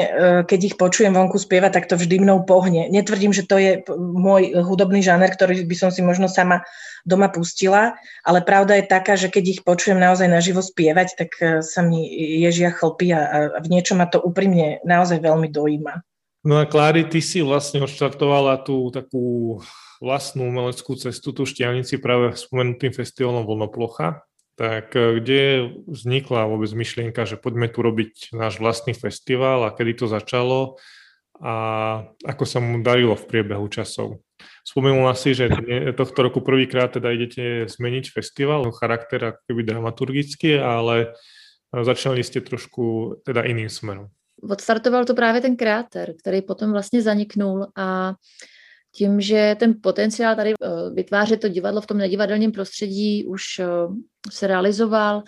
keď ich počujem vonku spievať, tak to vždy mnou pohne. Netvrdím, že to je môj hudobný žáner, ktorý by som si možno sama doma pustila, ale pravda je taká, že keď ich počujem naozaj naživo spievať, tak sa mi ježia chlpy a v niečom ma to úprimne naozaj veľmi dojíma. No a Klári, ty si vlastne odštartovala tú takú vlastnú umeleckú cestu, tú Štiavnici práve spomenutým festivalom Volná plocha. Tak kde vznikla vôbec myšlienka, že poďme tu robiť náš vlastný festival a kedy to začalo a ako sa mu darilo v priebehu časov? Spomenula si, že tohto roku prvýkrát teda idete zmeniť festival, charakter akoby dramaturgicky, ale začali ste trošku teda iným smerom. Odstartoval to právě ten Kreator, který potom vlastně zaniknul a tím, že ten potenciál tady vytvářet to divadlo v tom nedivadelním prostředí už se realizoval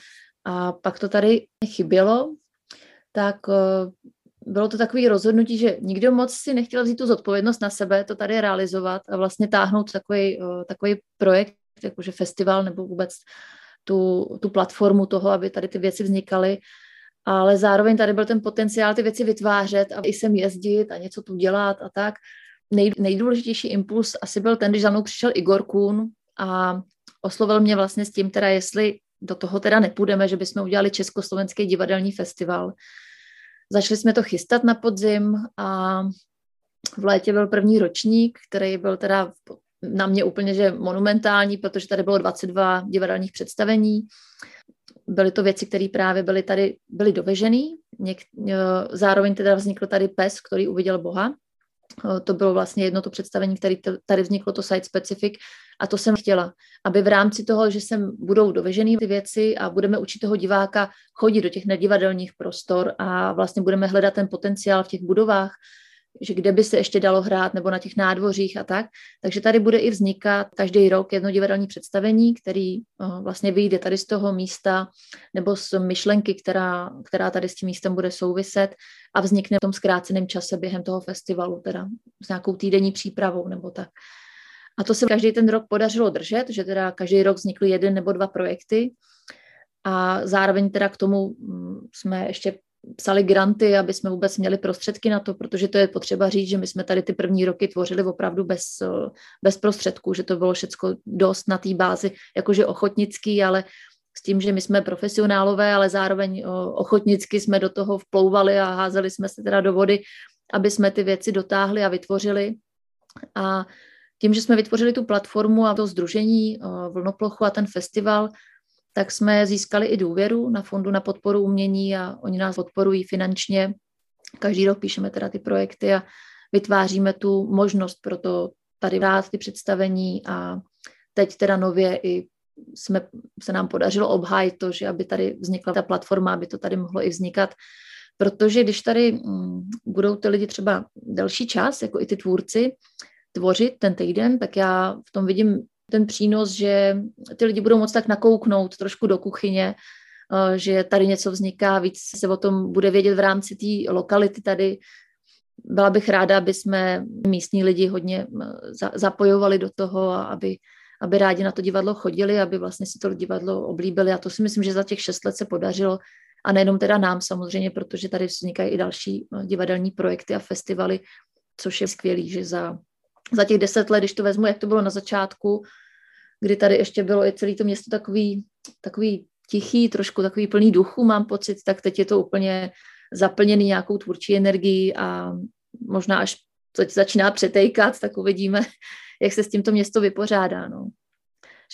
a pak to tady chybělo, tak bylo to takové rozhodnutí, že nikdo moc si nechtěl vzít tu zodpovědnost na sebe, to tady realizovat a vlastně táhnout takový projekt, jakože festival nebo vůbec tu platformu toho, aby tady ty věci vznikaly. Ale zároveň tady byl ten potenciál ty věci vytvářet a i sem jezdit a něco tu dělat a tak. Nejdůležitější impuls asi byl ten, když za mnou přišel Igor Kůn a oslovil mě vlastně s tím, teda jestli do toho teda nepůjdeme, že bychom udělali Československý divadelní festival. Začali jsme to chystat na podzim a v létě byl první ročník, který byl teda na mě úplně že monumentální, protože tady bylo 22 divadelních představení. Byly to věci, které právě byly dovežený. Zároveň teda vznikl tady Pes, který uviděl Boha. To bylo vlastně jedno to představení, které tady vzniklo, to Site Specific. A to jsem chtěla, aby v rámci toho, že sem budou dovežený ty věci a budeme učit toho diváka chodit do těch nedivadelních prostor a vlastně budeme hledat ten potenciál v těch budovách, že kde by se ještě dalo hrát nebo na těch nádvořích a tak. Takže tady bude i vznikat každý rok jedno divadelní představení, který vlastně vyjde tady z toho místa nebo z myšlenky, která tady s tím místem bude souviset a vznikne v tom zkráceném čase během toho festivalu, teda s nějakou týdenní přípravou nebo tak. A to se každý ten rok podařilo držet, že teda každý rok vznikly jeden nebo dva projekty a zároveň teda k tomu jsme ještě psali granty, aby jsme vůbec měli prostředky na to, protože to je potřeba říct, že my jsme tady ty první roky tvořili opravdu bez prostředků, že to bylo všecko dost na té bázi, jakože ochotnický, ale s tím, že my jsme profesionálové, ale zároveň ochotnicky jsme do toho vplouvali a házeli jsme se teda do vody, aby jsme ty věci dotáhli a vytvořili. A tím, že jsme vytvořili tu platformu a to sdružení Vlnoplochu a ten festival, tak jsme získali i důvěru na Fondu na podporu umění a oni nás podporují finančně. Každý rok píšeme teda ty projekty a vytváříme tu možnost pro to tady dát ty představení a teď teda nově i se nám podařilo obhájit to, že aby tady vznikla ta platforma, aby to tady mohlo i vznikat. Protože když tady budou ty lidi třeba delší čas, jako i ty tvůrci, tvořit ten týden, tak já v tom vidím ten přínos, že ty lidi budou moc tak nakouknout trošku do kuchyně, že tady něco vzniká, víc se o tom bude vědět v rámci té lokality tady. Byla bych ráda, aby jsme místní lidi hodně zapojovali do toho, aby rádi na to divadlo chodili, aby vlastně si to divadlo oblíbili a to si myslím, že za těch 6 let se podařilo a nejenom teda nám samozřejmě, protože tady vznikají i další divadelní projekty a festivaly, což je skvělý, že za těch 10 let, když to vezmu, jak to bylo na začátku, kdy tady ještě bylo i celé to město takový tichý, trošku takový plný duchu, mám pocit, tak teď je to úplně zaplněný nějakou tvůrčí energií a možná až to začíná přetejkat, tak uvidíme, jak se s tímto město vypořádá. No.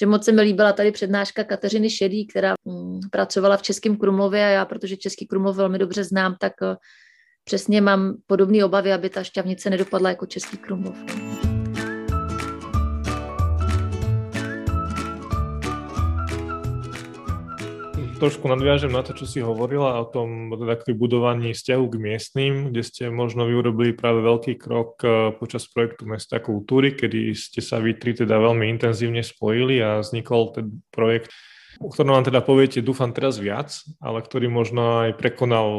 Že moc se mi líbila tady přednáška Kateřiny Šedý, která pracovala v Českém Krumlově a já, protože Český Krumlov velmi dobře znám, tak přesně mám podobné obavy, aby ta Štiavnice nedopadla jako Český Krumlov. Trošku nadviažem na to, čo si hovorila o tom budovaní vzťahu k miestnym, kde ste možno urobili práve veľký krok počas projektu Mesta kultúry, kedy ste sa vy tri teda veľmi intenzívne spojili a vznikol ten projekt, o ktorom vám teda poviete, dúfam teraz viac, ale ktorý možno aj prekonal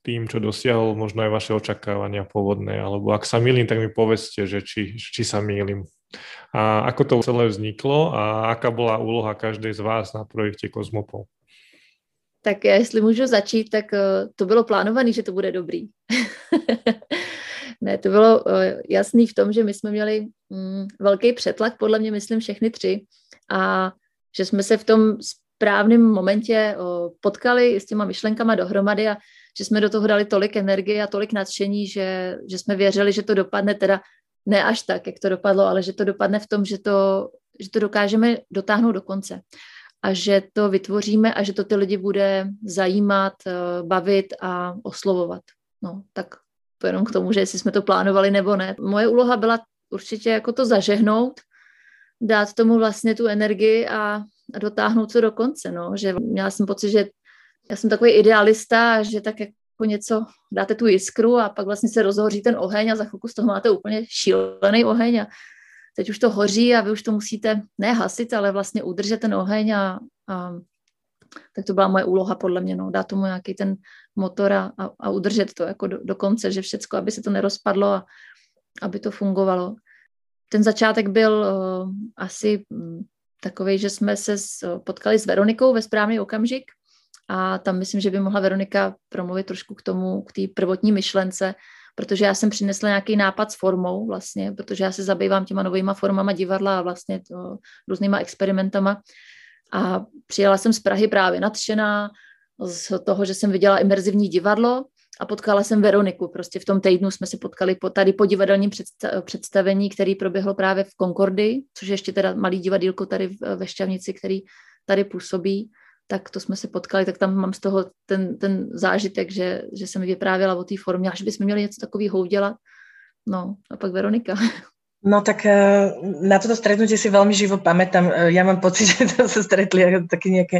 tým, čo dosiahol možno aj vaše očakávania pôvodné, alebo ak sa mýlim, tak mi povedzte, že či sa mýlim. A ako to celé vzniklo a aká bola úloha každej z vás na projekte Kozmopol? Tak já, jestli můžu začít, tak to bylo plánované, že to bude dobrý. Ne, to bylo jasný v tom, že my jsme měli velký přetlak, podle mě myslím všechny tři, a že jsme se v tom správném momentě potkali s těma myšlenkama dohromady a že jsme do toho dali tolik energie a tolik nadšení, že jsme věřili, že to dopadne teda ne až tak, jak to dopadlo, ale že to dopadne v tom, že to dokážeme dotáhnout do konce a že to vytvoříme a že to ty lidi bude zajímat, bavit a oslovovat. No, tak to jenom k tomu, že jestli jsme to plánovali nebo ne. Moje úloha byla určitě jako to zažehnout, dát tomu vlastně tu energii a dotáhnout to do konce. No. Že měla jsem pocit, že já jsem takový idealista, že tak jako něco, dáte tu jiskru a pak vlastně se rozhoří ten oheň a za chvilku z toho máte úplně šílený oheň a teď už to hoří a vy už to musíte ne hasit, ale vlastně udržet ten oheň a tak to byla moje úloha podle mě, no, dát tomu nějaký ten motor a udržet to jako do konce, že všecko, aby se to nerozpadlo a aby to fungovalo. Ten začátek byl asi takovej, že jsme se potkali s Veronikou ve správný okamžik a tam myslím, že by mohla Veronika promluvit trošku k té prvotní myšlence, protože já jsem přinesla nějaký nápad s formou vlastně, protože já se zabývám těma novýma formama divadla a vlastně různýma experimentama. A přijela jsem z Prahy právě nadšená z toho, že jsem viděla imerzivní divadlo a potkala jsem Veroniku. Prostě v tom týdnu jsme se potkali po divadelním představení, který proběhlo právě v Concordii, což je ještě teda malý divadýlko tady ve Štiavnici, který tady působí. Tak to jsme se potkali, tak tam mám z toho ten zážitek, že jsem vyprávěla o té formě, až bychom měli něco takového udělat. No a pak Veronika. No tak na toto stretnutie si veľmi živo pamätám. Ja mám pocit, že tam sa stretli také nejaké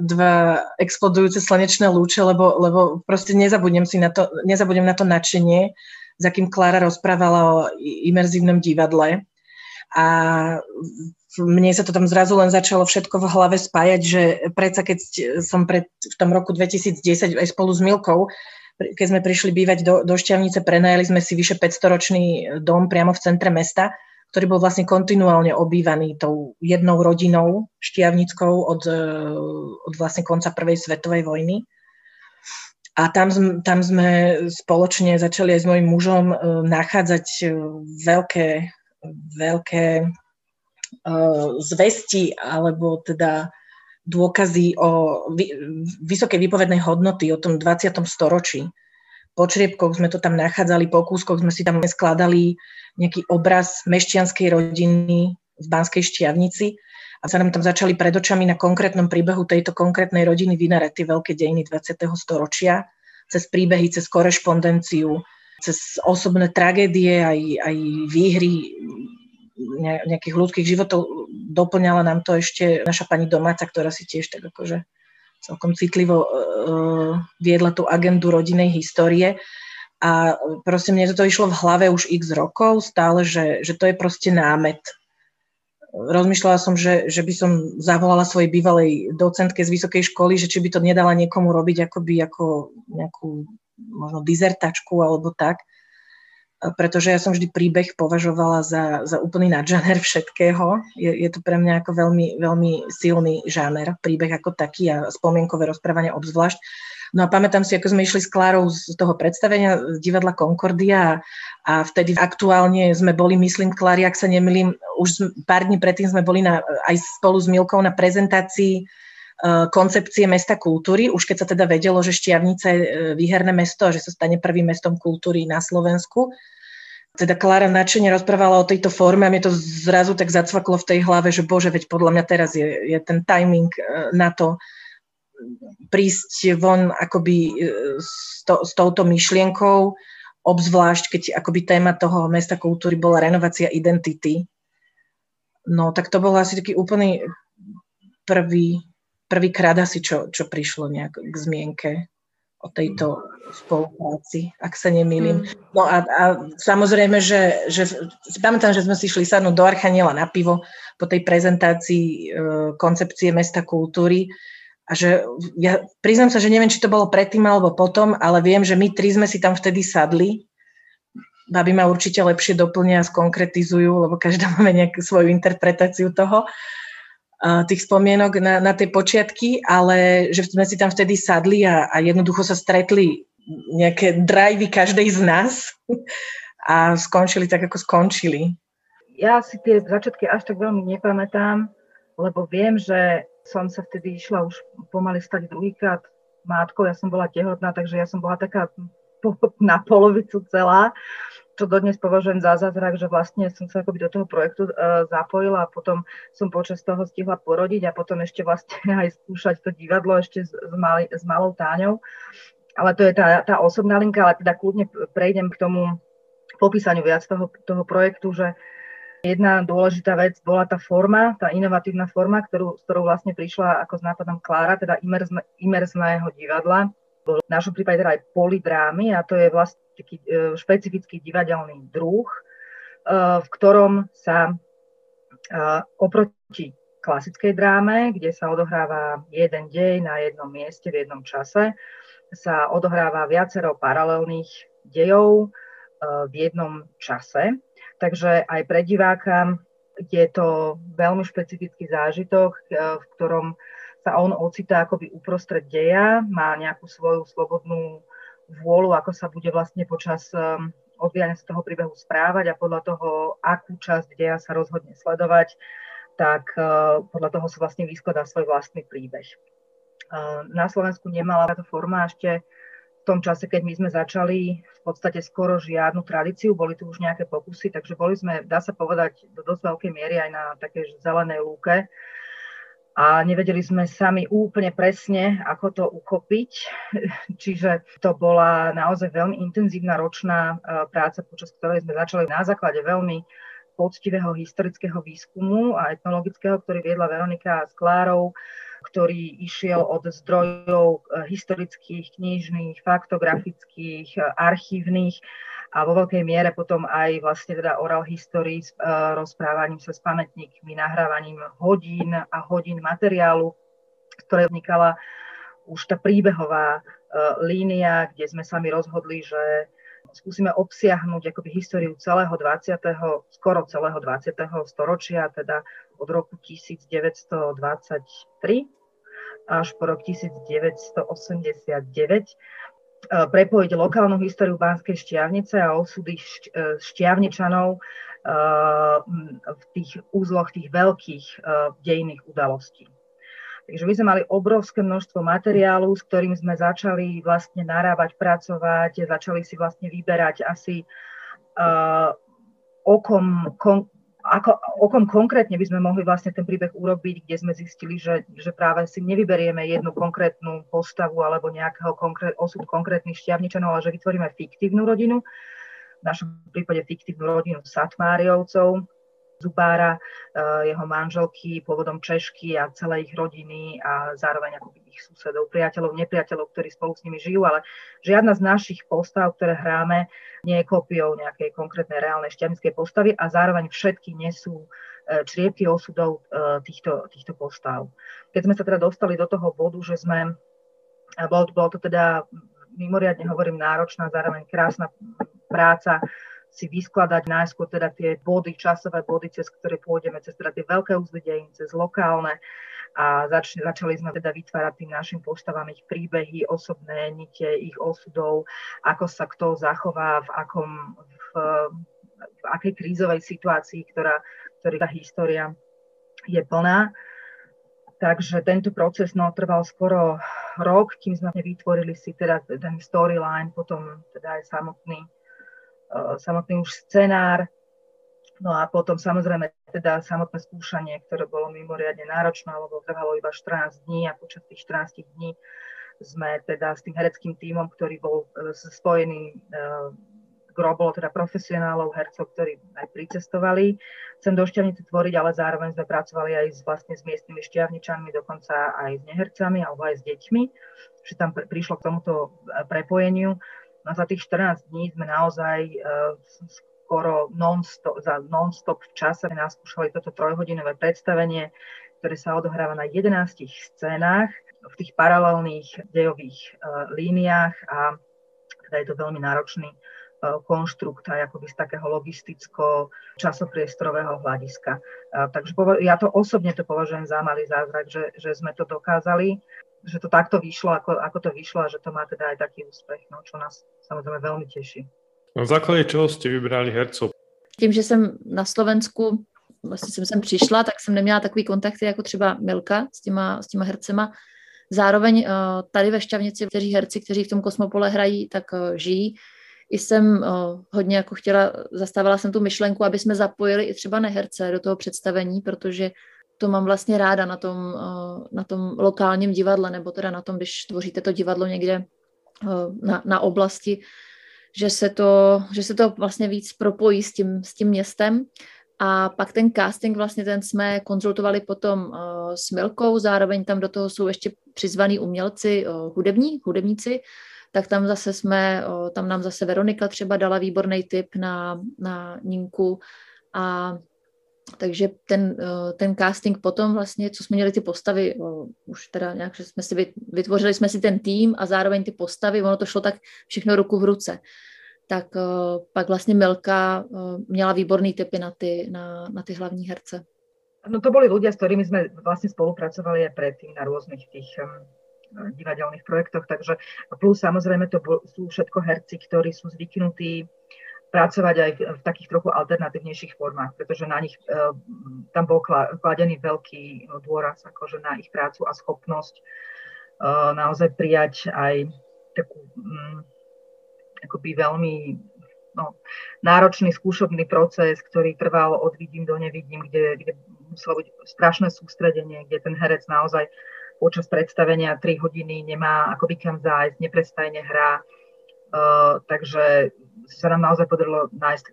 dva explodujúce slnečné lúče, lebo proste nezabudnem na to nadšenie, za kým Klára rozprávala o imerzívnom divadle. A mne sa to tam zrazu len začalo všetko v hlave spájať, že predsa keď som v tom roku 2010 aj spolu s Milkou, keď sme prišli bývať do Štiavnice, prenajali sme si vyše 500-ročný dom priamo v centre mesta, ktorý bol vlastne kontinuálne obývaný tou jednou rodinou štiavnickou od vlastne konca prvej svetovej vojny. A tam sme spoločne začali aj s mojím mužom nachádzať veľké zvesti alebo teda dôkazy o vysokej výpovednej hodnoty o tom 20. storočí. Po čriepkoch sme to tam nachádzali, po kúskoch sme si tam skladali nejaký obraz mešťanskej rodiny v Banskej Štiavnici a sa nám tam začali pred očami na konkrétnom príbehu tejto konkrétnej rodiny vynárať tie veľké dejiny 20. storočia cez príbehy, cez korešpondenciu, cez osobné tragédie, aj výhry nejakých ľudských životov. Doplňala nám to ešte naša pani domáca, ktorá si tiež tak akože celkom citlivo viedla tú agendu rodinnej histórie. A proste mne toto išlo v hlave už x rokov stále, že to je proste námet. Rozmýšľala som, že by som zavolala svojej bývalej docentke z vysokej školy, že či by to nedala niekomu robiť ako nejakú možno dizertačku alebo tak. Pretože ja som vždy príbeh považovala za úplný nadžáner všetkého. Je to pre mňa ako veľmi, veľmi silný žáner, príbeh ako taký a spomienkové rozprávanie obzvlášť. No a pamätám si, ako sme išli s Klárou z toho predstavenia z divadla Concordia a vtedy aktuálne sme boli, myslím, Klári, ak sa nemýlim, už pár dní predtým sme boli aj spolu s Milkou na prezentácii koncepcie mesta kultúry, už keď sa teda vedelo, že Štiavnica je výherné mesto a že sa stane prvým mestom kultúry na Slovensku. Teda Klára nadšene rozprávala o tejto forme a mne to zrazu tak zacvaklo v tej hlave, že bože, veď podľa mňa teraz je ten timing na to prísť von akoby s touto myšlienkou, obzvlášť keď akoby téma toho mesta kultúry bola renovácia identity. No tak to bol asi taký úplný prvýkrát asi, čo prišlo nejak k zmienke o tejto spolupráci, ak sa nemýlim. No a samozrejme, že pamätám, že sme si šli sadnúť do Archaniela na pivo po tej prezentácii koncepcie mesta kultúry a že ja priznám sa, že neviem, či to bolo predtým alebo potom, ale viem, že my tri sme si tam vtedy sadli. Babi ma určite lepšie doplnia a skonkretizujú, lebo každá máme nejakú svoju interpretáciu toho. tých spomienok na tie počiatky, ale že sme si tam vtedy sadli a jednoducho sa stretli nejaké drajvy každej z nás a skončili tak, ako skončili. Ja si tie začiatky až tak veľmi nepamätám, lebo viem, že som sa vtedy išla už pomaly stať druhýkrát matkou, ja som bola tehotná, takže ja som bola taká na polovicu celá, čo dodnes považujem za zázrak, že vlastne som sa akoby do toho projektu zapojila a potom som počas toho stihla porodiť a potom ešte vlastne aj skúšať to divadlo ešte s malou Táňou. Ale to je tá osobná linka, ale teda kľudne prejdem k tomu popísaniu viac toho projektu, že jedna dôležitá vec bola tá forma, tá inovatívna forma, s ktorou vlastne prišla ako s nápadom Klára, teda imerzného divadla. V našom prípade teda aj polydrámy a to je vlastne taký špecifický divadelný druh, v ktorom sa oproti klasickej dráme, kde sa odohráva jeden dej na jednom mieste v jednom čase, sa odohráva viacero paralelných dejov v jednom čase. Takže aj pre diváka je to veľmi špecifický zážitok, v ktorom sa on ocitá akoby uprostred deja, má nejakú svoju slobodnú vôľu, ako sa bude vlastne počas odvíjania sa toho príbehu správať a podľa toho, akú časť deja sa rozhodne sledovať, tak podľa toho sa vlastne vyskladá svoj vlastný príbeh. Na Slovensku nemala táto forma ešte v tom čase, keď my sme začali v podstate skoro žiadnu tradíciu, boli tu už nejaké pokusy, takže boli sme, dá sa povedať, do dosť veľkej miery aj na takej zelenej lúke a nevedeli sme sami úplne presne, ako to uchopiť, čiže to bola naozaj veľmi intenzívna ročná práca, počas ktorej sme začali na základe veľmi poctivého historického výskumu a etnologického, ktorý viedla Veronika s Klárou, ktorý išiel od zdrojov historických, knižných, faktografických, archívnych a vo veľkej miere potom aj vlastne teda oral history s rozprávaním sa s pamätníkmi, nahrávaním hodín a hodín materiálu, z ktorej vznikala už tá príbehová línia, kde sme sami rozhodli, že skúsime obsiahnuť akoby históriu skoro celého 20. storočia, teda od roku 1923 až po rok 1989, prepojiť lokálnu históriu Banskej Štiavnice a osudy Štiavničanov v tých úzloch tých veľkých dejinných udalostí. Takže my sme mali obrovské množstvo materiálu, s ktorým sme začali vlastne narábať, pracovať, začali si vlastne vyberať asi o kom konkrétne by sme mohli vlastne ten príbeh urobiť, kde sme zistili, že práve si nevyberieme jednu konkrétnu postavu alebo nejakého osud konkrétnych Štiavničanov, ale že vytvoríme fiktívnu rodinu, v našom prípade fiktívnu rodinu Satmáriovcov, Zubára, jeho manželky, pôvodom Češky a celé ich rodiny a zároveň akoby ich susedov, priateľov, nepriateľov, ktorí spolu s nimi žijú, ale žiadna z našich postav, ktoré hráme, nie je kópiou nejakej konkrétnej reálnej štiavnickej postavy a zároveň všetky nesú čriepky osudov týchto postav. Keď sme sa teda dostali do toho bodu, že sme, bolo to teda mimoriadne, hovorím, náročná, zároveň krásna práca, si vyskladať najskôr teda tie body, časové body, cez ktoré pôjdeme, cez teda tie veľké uzly dejín, cez lokálne a začali sme teda vytvárať tým našim postavám ich príbehy, osobné nite, ich osudov, ako sa kto zachová, v akej krízovej situácii, ktorá tá história je plná. Takže tento proces trval skoro rok, kým sme vytvorili si teda ten storyline, potom teda aj samotný už scenár, no a potom samozrejme teda samotné skúšanie, ktoré bolo mimoriadne náročné, lebo trvalo iba 14 dní a počas tých 14 dní sme teda s tým hereckým tímom, ktorý bol spojený, bolo teda profesionálov, hercov, ktorí aj pricestovali sem do Štiavnice tvoriť, ale zároveň sme pracovali aj s miestnymi Štiavničanmi, dokonca aj s nehercami alebo aj s deťmi, že tam prišlo k tomuto prepojeniu. No za tých 14 dní sme naozaj skoro non-stop v čase naskúšali toto trojhodinové predstavenie, ktoré sa odohráva na 11 scénách v tých paralelných dejových líniách a teda je to veľmi náročný konštrukt aj akoby z takého logisticko-časopriestorového hľadiska. Takže ja to osobne to považujem za malý zázrak, že sme to dokázali, že to takto vyšlo, ako to vyšlo a že to má teda aj taký úspech, no, čo nás samozrejme veľmi teší. Na základě čeho ste vybrali hercov? Tím, že jsem na Slovensku, vlastně jsem sem přišla, tak jsem neměla takový kontakty jako třeba Milka s těma hercema. Zároveň tady ve Štiavnici, kteří herci, kteří v tom Kosmopole hrají, tak žijí. I jsem hodně jako zastávala jsem tu myšlenku, aby jsme zapojili i třeba neherce do toho představení, protože to mám vlastně ráda na tom lokálním divadle, nebo teda na tom, když tvoříte to divadlo někde na oblasti, že se to vlastně víc propojí s tím městem. A pak ten casting, vlastně ten jsme konzultovali potom s Milkou, zároveň tam do toho jsou ještě přizvaní umělci, hudebníci, tak tam zase nám zase Veronika třeba dala výborný tip na Ninku. A takže ten casting potom vlastně, co jsme měli ty postavy, už teda nějak, že jsme si vytvořili jsme si ten tým a zároveň ty postavy, ono to šlo tak všechno ruku v ruce. Tak pak vlastně Milka měla výborný tipy na ty hlavní herce. No to boli ľudia, s ktorými sme vlastne spolupracovali aj predtým na rôznych tých divadelných projektoch, takže plus samozrejme to sú všetko herci, ktorí sú zvyknutí pracovať aj v takých trochu alternatívnejších formách, pretože na nich tam bol kladený veľký dôraz akože na ich prácu a schopnosť naozaj prijať aj takú akoby veľmi náročný skúšobný proces, ktorý trval od vidím do nevidím, kde muselo byť strašné sústredenie, kde ten herec naozaj počas predstavenia 3 hodiny nemá akoby kam zájsť, neprestajne hrá. Takže sa nám naozaj podarilo nájsť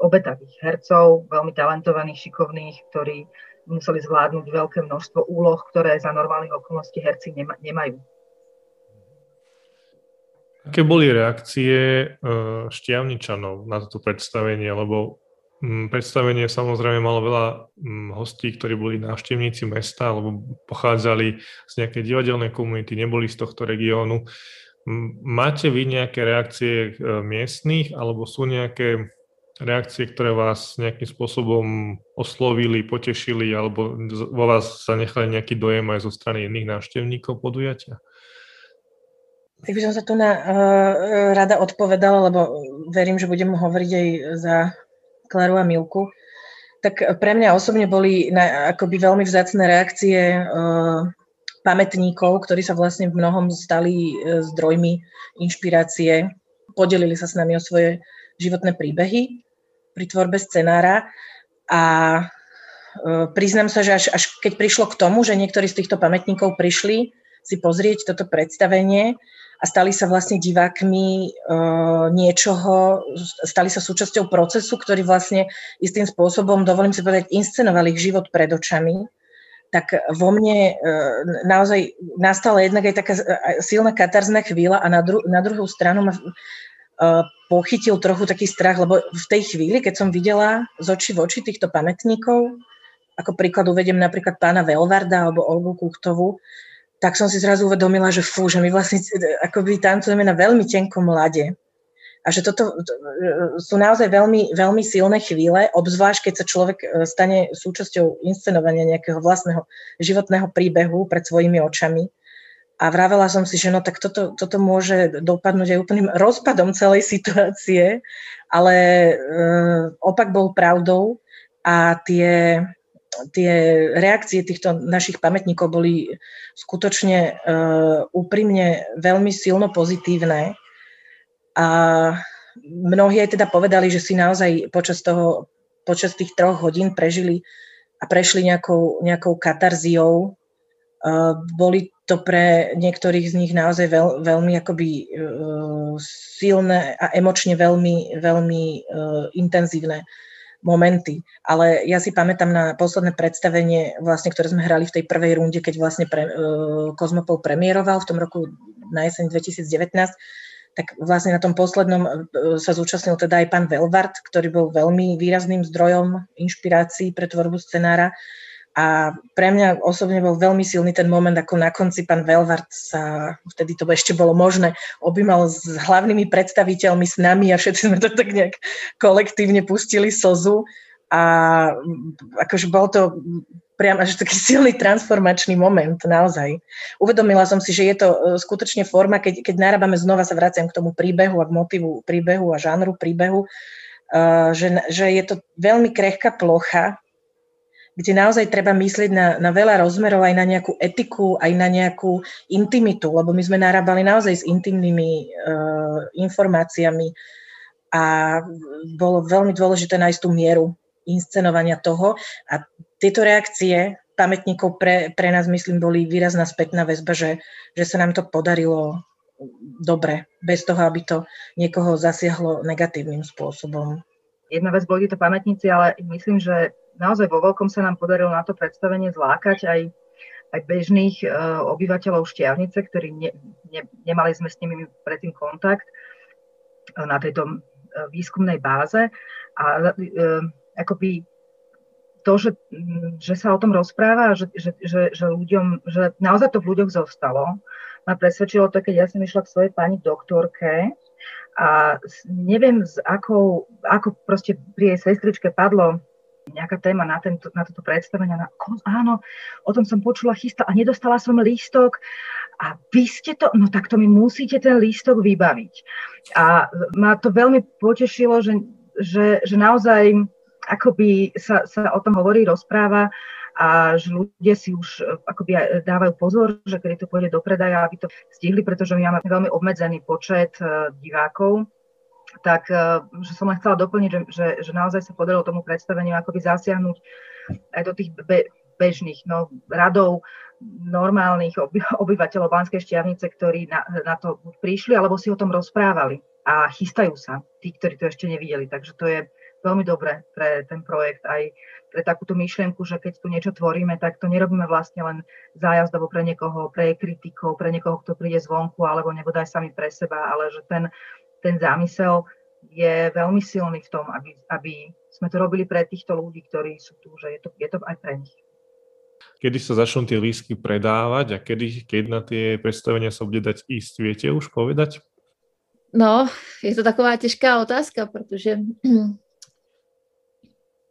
obetavých hercov, veľmi talentovaných, šikovných, ktorí museli zvládnuť veľké množstvo úloh, ktoré za normálnych okolností herci nemajú. Aké boli reakcie Štiavničanov na toto predstavenie? Lebo predstavenie samozrejme malo veľa hostí, ktorí boli návštevníci mesta alebo pochádzali z nejakej divadelnej komunity, neboli z tohto regiónu. Máte vy nejaké reakcie miestnych alebo sú nejaké reakcie, ktoré vás nejakým spôsobom oslovili, potešili alebo vo vás zanechali nejaký dojem aj zo strany iných návštevníkov podujatia? Tak by som sa tu rada odpovedala, lebo verím, že budem hovoriť aj za Kláru a Milku. Tak pre mňa osobne boli akoby veľmi vzácne reakcie pamätníkov, ktorí sa vlastne v mnohom stali zdrojmi inšpirácie, podelili sa s nami o svoje životné príbehy pri tvorbe scenára a priznám sa, že až keď prišlo k tomu, že niektorí z týchto pamätníkov prišli si pozrieť toto predstavenie a stali sa vlastne divákmi niečoho, stali sa súčasťou procesu, ktorý vlastne istým spôsobom, dovolím si povedať, inscenoval ich život pred očami, tak vo mne naozaj nastala jednak aj taká silná katarzná chvíľa a na druhú stranu ma pochytil trochu taký strach, lebo v tej chvíli, keď som videla z očí v oči týchto pamätníkov, ako príklad uvediem napríklad pána Velvarda alebo Olgu Kuchtovú, tak som si zrazu uvedomila, že že my vlastne akoby tancujeme na veľmi tenkom ľade. A že toto sú naozaj veľmi, veľmi silné chvíle, obzvlášť keď sa človek stane súčasťou inscenovania nejakého vlastného životného príbehu pred svojimi očami. A vravela som si, že no tak toto môže dopadnúť aj úplným rozpadom celej situácie, ale opak bol pravdou a tie reakcie týchto našich pamätníkov boli skutočne úprimne veľmi silno pozitívne a mnohí aj teda povedali, že si naozaj počas tých 3 hodín prežili a prešli nejakou katarziou. Boli to pre niektorých z nich naozaj veľmi akoby silné a emočne veľmi, veľmi intenzívne momenty, ale ja si pamätám na posledné predstavenie, vlastne, ktoré sme hrali v tej prvej runde, keď vlastne Kozmopol premiéroval v tom roku na jeseň 2019, tak vlastne na tom poslednom sa zúčastnil teda aj pán Velvard, ktorý bol veľmi výrazným zdrojom inšpirácií pre tvorbu scenára a A pre mňa osobne bol veľmi silný ten moment, ako na konci pán Velvart sa, vtedy to ešte bolo možné, objímal s hlavnými predstaviteľmi, s nami a všetci sme to tak nejak kolektívne pustili slzu. A akože bol to priam až taký silný transformačný moment, naozaj. Uvedomila som si, že je to skutočne forma, keď narábame, znova sa vraciam k tomu príbehu a k motivu príbehu a žánru príbehu, že je to veľmi krehká plocha, kde naozaj treba myslieť na veľa rozmerov, aj na nejakú etiku, aj na nejakú intimitu, lebo my sme narábali naozaj s intimnými informáciami a bolo veľmi dôležité nájsť tú mieru inscenovania toho a tieto reakcie pamätníkov pre nás, myslím, boli výrazná spätná väzba, že sa nám to podarilo dobre, bez toho, aby to niekoho zasiahlo negatívnym spôsobom. Jedna vec boli to pamätníci, ale myslím, že naozaj vo veľkom sa nám podarilo na to predstavenie zlákať aj bežných obyvateľov Štiavnice, ktorí nemali sme s nimi predtým kontakt na tejto výskumnej báze. A akoby to, že sa o tom rozpráva, že ľuďom, že naozaj to v ľuďoch zostalo. Ma presvedčilo to, keď ja som išla k svojej pani doktorke a neviem, ako proste pri jej sestričke padlo nejaká téma na toto predstavenie. Áno, o tom som počula, chystala a nedostala som lístok a vy ste to, no tak to mi musíte ten lístok vybaviť. A ma to veľmi potešilo, že naozaj akoby sa o tom hovorí, rozpráva a že ľudia si už akoby dávajú pozor, že keď to pôjde do predaja, aby to stihli, pretože my máme veľmi obmedzený počet divákov. Tak, že som len chcela doplniť, že naozaj sa podarilo tomu predstaveniu akoby zasiahnuť aj do tých bežných radov normálnych obyvateľov Banskej Štiavnice, ktorí na to prišli, alebo si o tom rozprávali a chystajú sa, tí, ktorí to ešte nevideli. Takže to je veľmi dobré pre ten projekt, aj pre takúto myšlienku, že keď tu niečo tvoríme, tak to nerobíme vlastne len zájazdovo pre niekoho, pre kritikov, pre niekoho, kto príde zvonku, alebo nebodaj sami pre seba, ale že ten zámysel je veľmi silný v tom, aby sme to robili pre týchto ľudí, ktorí sú tu, že je to aj pre nich. Kedy sa začnú tie lístky predávať a keď na tie predstavenia sa bude dať ísť, viete už povedať? No, je to taková těžká otázka, protože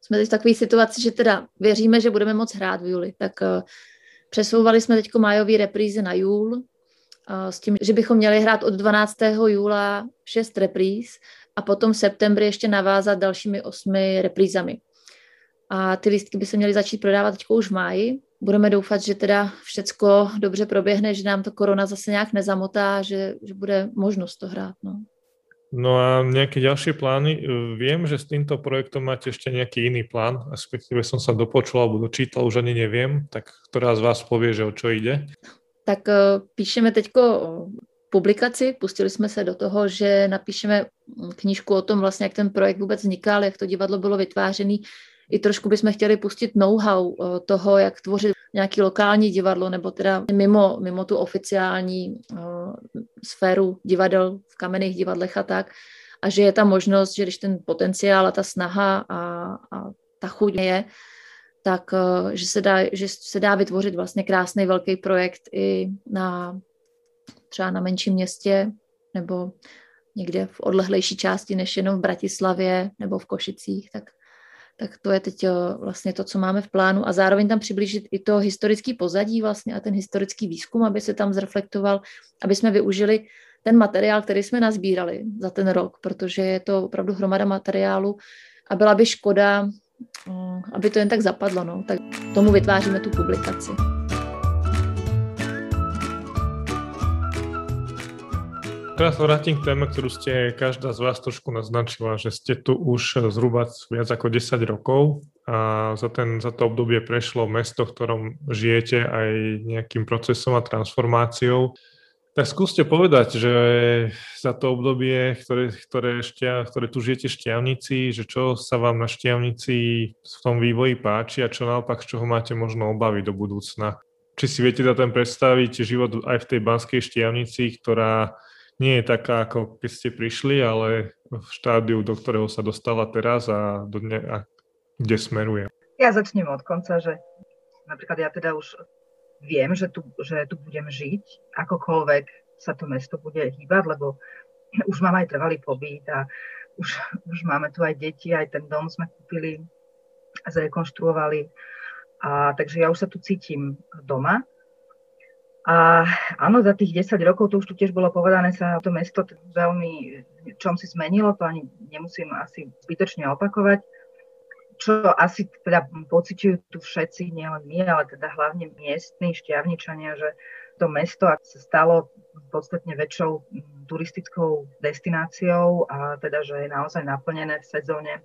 jsme teď v takové situaci, že teda věříme, že budeme moc hrát v júli, tak přesouvali jsme teď májové reprízy na júl, s tím, že bychom měli hrát od 12. júla 6 repríz a potom v septembri ještě navázat dalšími 8 reprízami. A ty lístky by se měly začít prodávat teď už v máji. Budeme doufat, že teda všecko dobře proběhne, že nám to korona zase nějak nezamotá, že bude možnost to hrát. No a nejaké ďalšie plány? Viem, že s týmto projektom máte ešte nejaký iný plán, respektíve som sa dopočula alebo dočítal, už ani neviem, tak ktorá z vás povie, že o čo ide? Tak píšeme teďko publikaci, pustili jsme se do toho, že napíšeme knížku o tom vlastně, jak ten projekt vůbec vznikal, jak to divadlo bylo vytvářený. I trošku bychom chtěli pustit know-how toho, jak tvořit nějaký lokální divadlo, nebo teda mimo tu oficiální sféru divadel v kamenných divadlech a tak. A že je ta možnost, že když ten potenciál a ta snaha a ta chuť je, tak že se dá vytvořit vlastně krásný velký projekt i třeba na menším městě nebo někde v odlehlejší části než jenom v Bratislavě nebo v Košicích. Tak to je teď vlastně to, co máme v plánu a zároveň tam přiblížit i to historický pozadí vlastně a ten historický výzkum, aby se tam zreflektoval, aby jsme využili ten materiál, který jsme nazbírali za ten rok, protože je to opravdu hromada materiálu a byla by škoda, aby to jen tak zapadlo, tak tomu vytváříme tu publikaci. Teraz vrátim k téme, ktorú ste každá z vás trošku naznačila, že ste tu už zhruba viac ako 10 rokov a za to obdobie prešlo mesto, v ktorom žijete, aj nejakým procesom a transformáciou. Tak skúste povedať, že za to obdobie, ktoré tu žijete v Štiavnici, že čo sa vám na Štiavnici v tom vývoji páči a čo naopak, z čoho máte možno obavy do budúcna. Či si viete tam predstaviť život aj v tej Banskej Štiavnici, ktorá nie je taká, ako keď ste prišli, ale v štádiu, do ktorého sa dostala teraz a kde smeruje. Ja začnem od konca, že napríklad ja teda už viem, že tu budem žiť, akokoľvek sa to mesto bude hýbať, lebo už mám aj trvalý pobyt a už máme tu aj deti, aj ten dom sme kúpili a zrekonštruovali. A takže ja už sa tu cítim doma. A áno, za tých 10 rokov, to už tu tiež bolo povedané, sa to mesto veľmi čom si zmenilo, to ani nemusím asi zbytočne opakovať. Čo asi teda pociťujú tu všetci, nielen my, ale teda hlavne miestni Štiavničania, že to mesto sa stalo podstatne väčšou turistickou destináciou a teda, že je naozaj naplnené v sezóne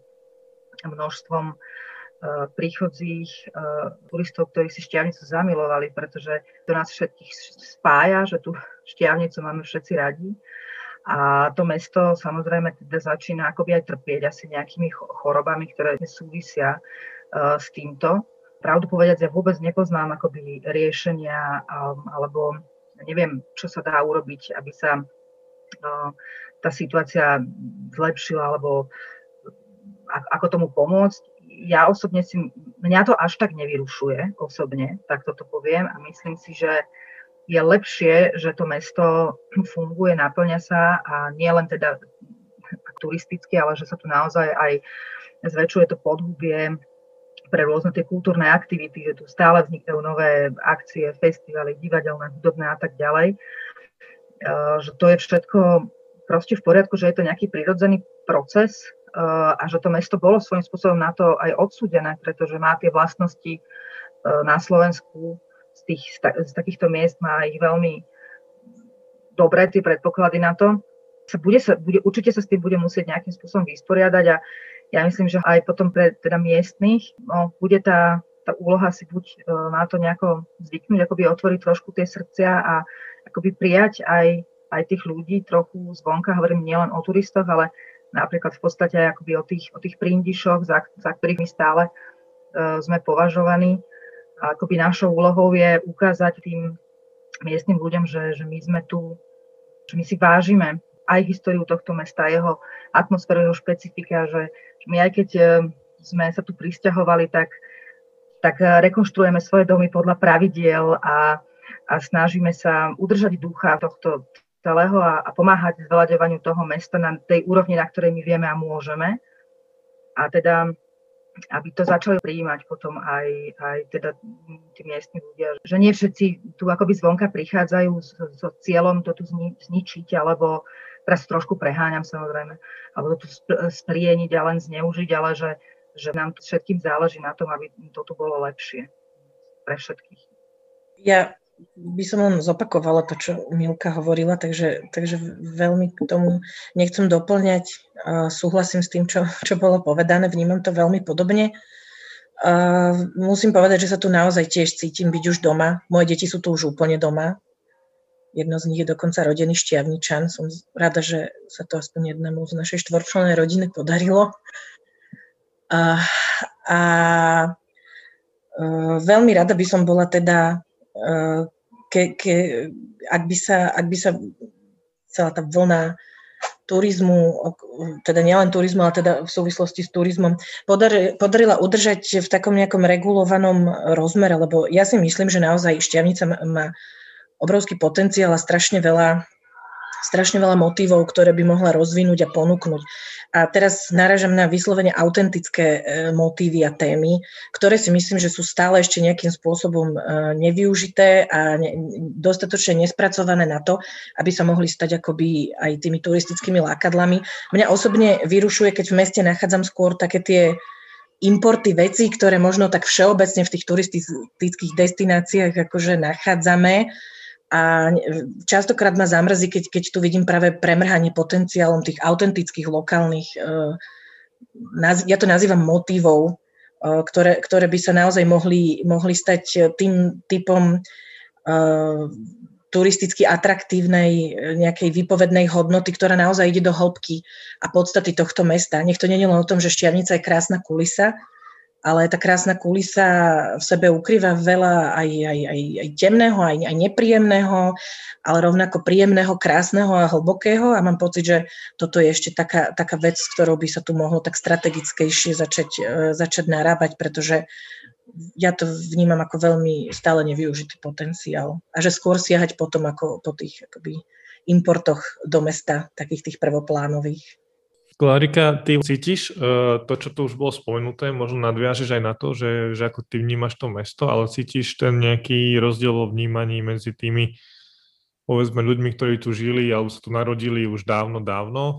množstvom príchodzích turistov, ktorí si Štiavnicu zamilovali, pretože to nás všetkých spája, že tú Štiavnicu máme všetci radi. A to mesto samozrejme teda začína akoby aj trpieť asi nejakými chorobami, ktoré súvisia s týmto. Pravdu povedať, ja vôbec nepoznám akoby riešenia alebo neviem, čo sa dá urobiť, aby sa tá situácia zlepšila alebo ako tomu pomôcť. Ja osobne mňa to až tak nevyrušuje osobne, tak toto poviem a myslím si, že je lepšie, že to mesto funguje, naplňa sa a nie len teda turisticky, ale že sa tu naozaj aj zväčšuje to podhubie pre rôzne tie kultúrne aktivity, že tu stále vznikajú nové akcie, festivaly, divadelné, hudobné a tak ďalej. Že to je všetko proste v poriadku, že je to nejaký prirodzený proces, a že to mesto bolo svojím spôsobom na to aj odsúdené, pretože má tie vlastnosti na Slovensku z takýchto miest, má ich veľmi dobré tie predpoklady na to. Určite sa s tým bude musieť nejakým spôsobom vysporiadať a ja myslím, že aj potom pre teda miestnych bude tá úloha si buď na to nejako zvyknúť, akoby otvoriť trošku tie srdcia a akoby prijať aj tých ľudí trochu zvonka, hovorím nielen o turistoch, ale napríklad v podstate aj akoby o tých príndišoch, za ktorých my stále sme považovaní. A akoby našou úlohou je ukázať tým miestnym ľuďom, že my sme tu, že my si vážime aj históriu tohto mesta, jeho atmosféru, jeho špecifika, že my aj keď sme sa tu prisťahovali, tak rekonštruujeme svoje domy podľa pravidiel a snažíme sa udržať ducha tohto celého a pomáhať zvelaďovaniu toho mesta na tej úrovni, na ktorej my vieme a môžeme. A teda, aby to začali prijímať potom aj teda tí miestni ľudia. Že nie všetci tu akoby zvonka prichádzajú so cieľom to tu zničiť, alebo teraz trošku preháňam samozrejme, alebo to tu splieniť a len zneužiť, ale že nám všetkým záleží na tom, aby to tu bolo lepšie pre všetkých. Ja by som len zopakovala to, čo Milka hovorila, takže veľmi k tomu nechcem doplňať. Súhlasím s tým, čo bolo povedané, vnímam to veľmi podobne. Musím povedať, že sa tu naozaj tiež cítim byť už doma. Moje deti sú tu už úplne doma. Jedno z nich je dokonca rodený Štiavničan. Som rada, že sa to aspoň jednému z našej štvorčlennej rodiny podarilo. Veľmi rada by som bola teda ak by sa celá tá vlna turizmu, teda nielen turizmu, ale teda v súvislosti s turizmom, podarila udržať v takom nejakom regulovanom rozmere, lebo ja si myslím, že naozaj Štiavnica má obrovský potenciál a strašne veľa motívov, ktoré by mohla rozvinúť a ponúknuť. A teraz narážam na vyslovene autentické motívy a témy, ktoré si myslím, že sú stále ešte nejakým spôsobom nevyužité a dostatočne nespracované na to, aby sa mohli stať akoby aj tými turistickými lákadlami. Mňa osobne vyrušuje, keď v meste nachádzam skôr také tie importy vecí, ktoré možno tak všeobecne v tých turistických destináciách akože nachádzame. A častokrát ma zamrzí, keď tu vidím práve premrhanie potenciálom tých autentických, lokálnych, ja to nazývam motívov, ktoré by sa naozaj mohli stať tým typom turisticky atraktívnej nejakej výpovednej hodnoty, ktorá naozaj ide do hĺbky a podstaty tohto mesta. Nech to nie je len o tom, že Štiavnica je krásna kulisa, ale tá krásna kulisa v sebe ukrýva veľa aj temného, aj nepríjemného, ale rovnako príjemného, krásneho a hlbokého a mám pocit, že toto je ešte taká vec, s ktorou by sa tu mohlo tak strategickejšie začať narábať, pretože ja to vnímam ako veľmi stále nevyužitý potenciál a že skôr siahať potom ako po tých akoby importoch do mesta, takých tých prvoplánových. Klárika, ty cítiš to, čo tu už bolo spomenuté, možno nadviažeš aj na to, že ako ty vnímaš to mesto, ale cítiš ten nejaký rozdiel vo vnímaní medzi tými, povedzme, ľuďmi, ktorí tu žili alebo sa tu narodili už dávno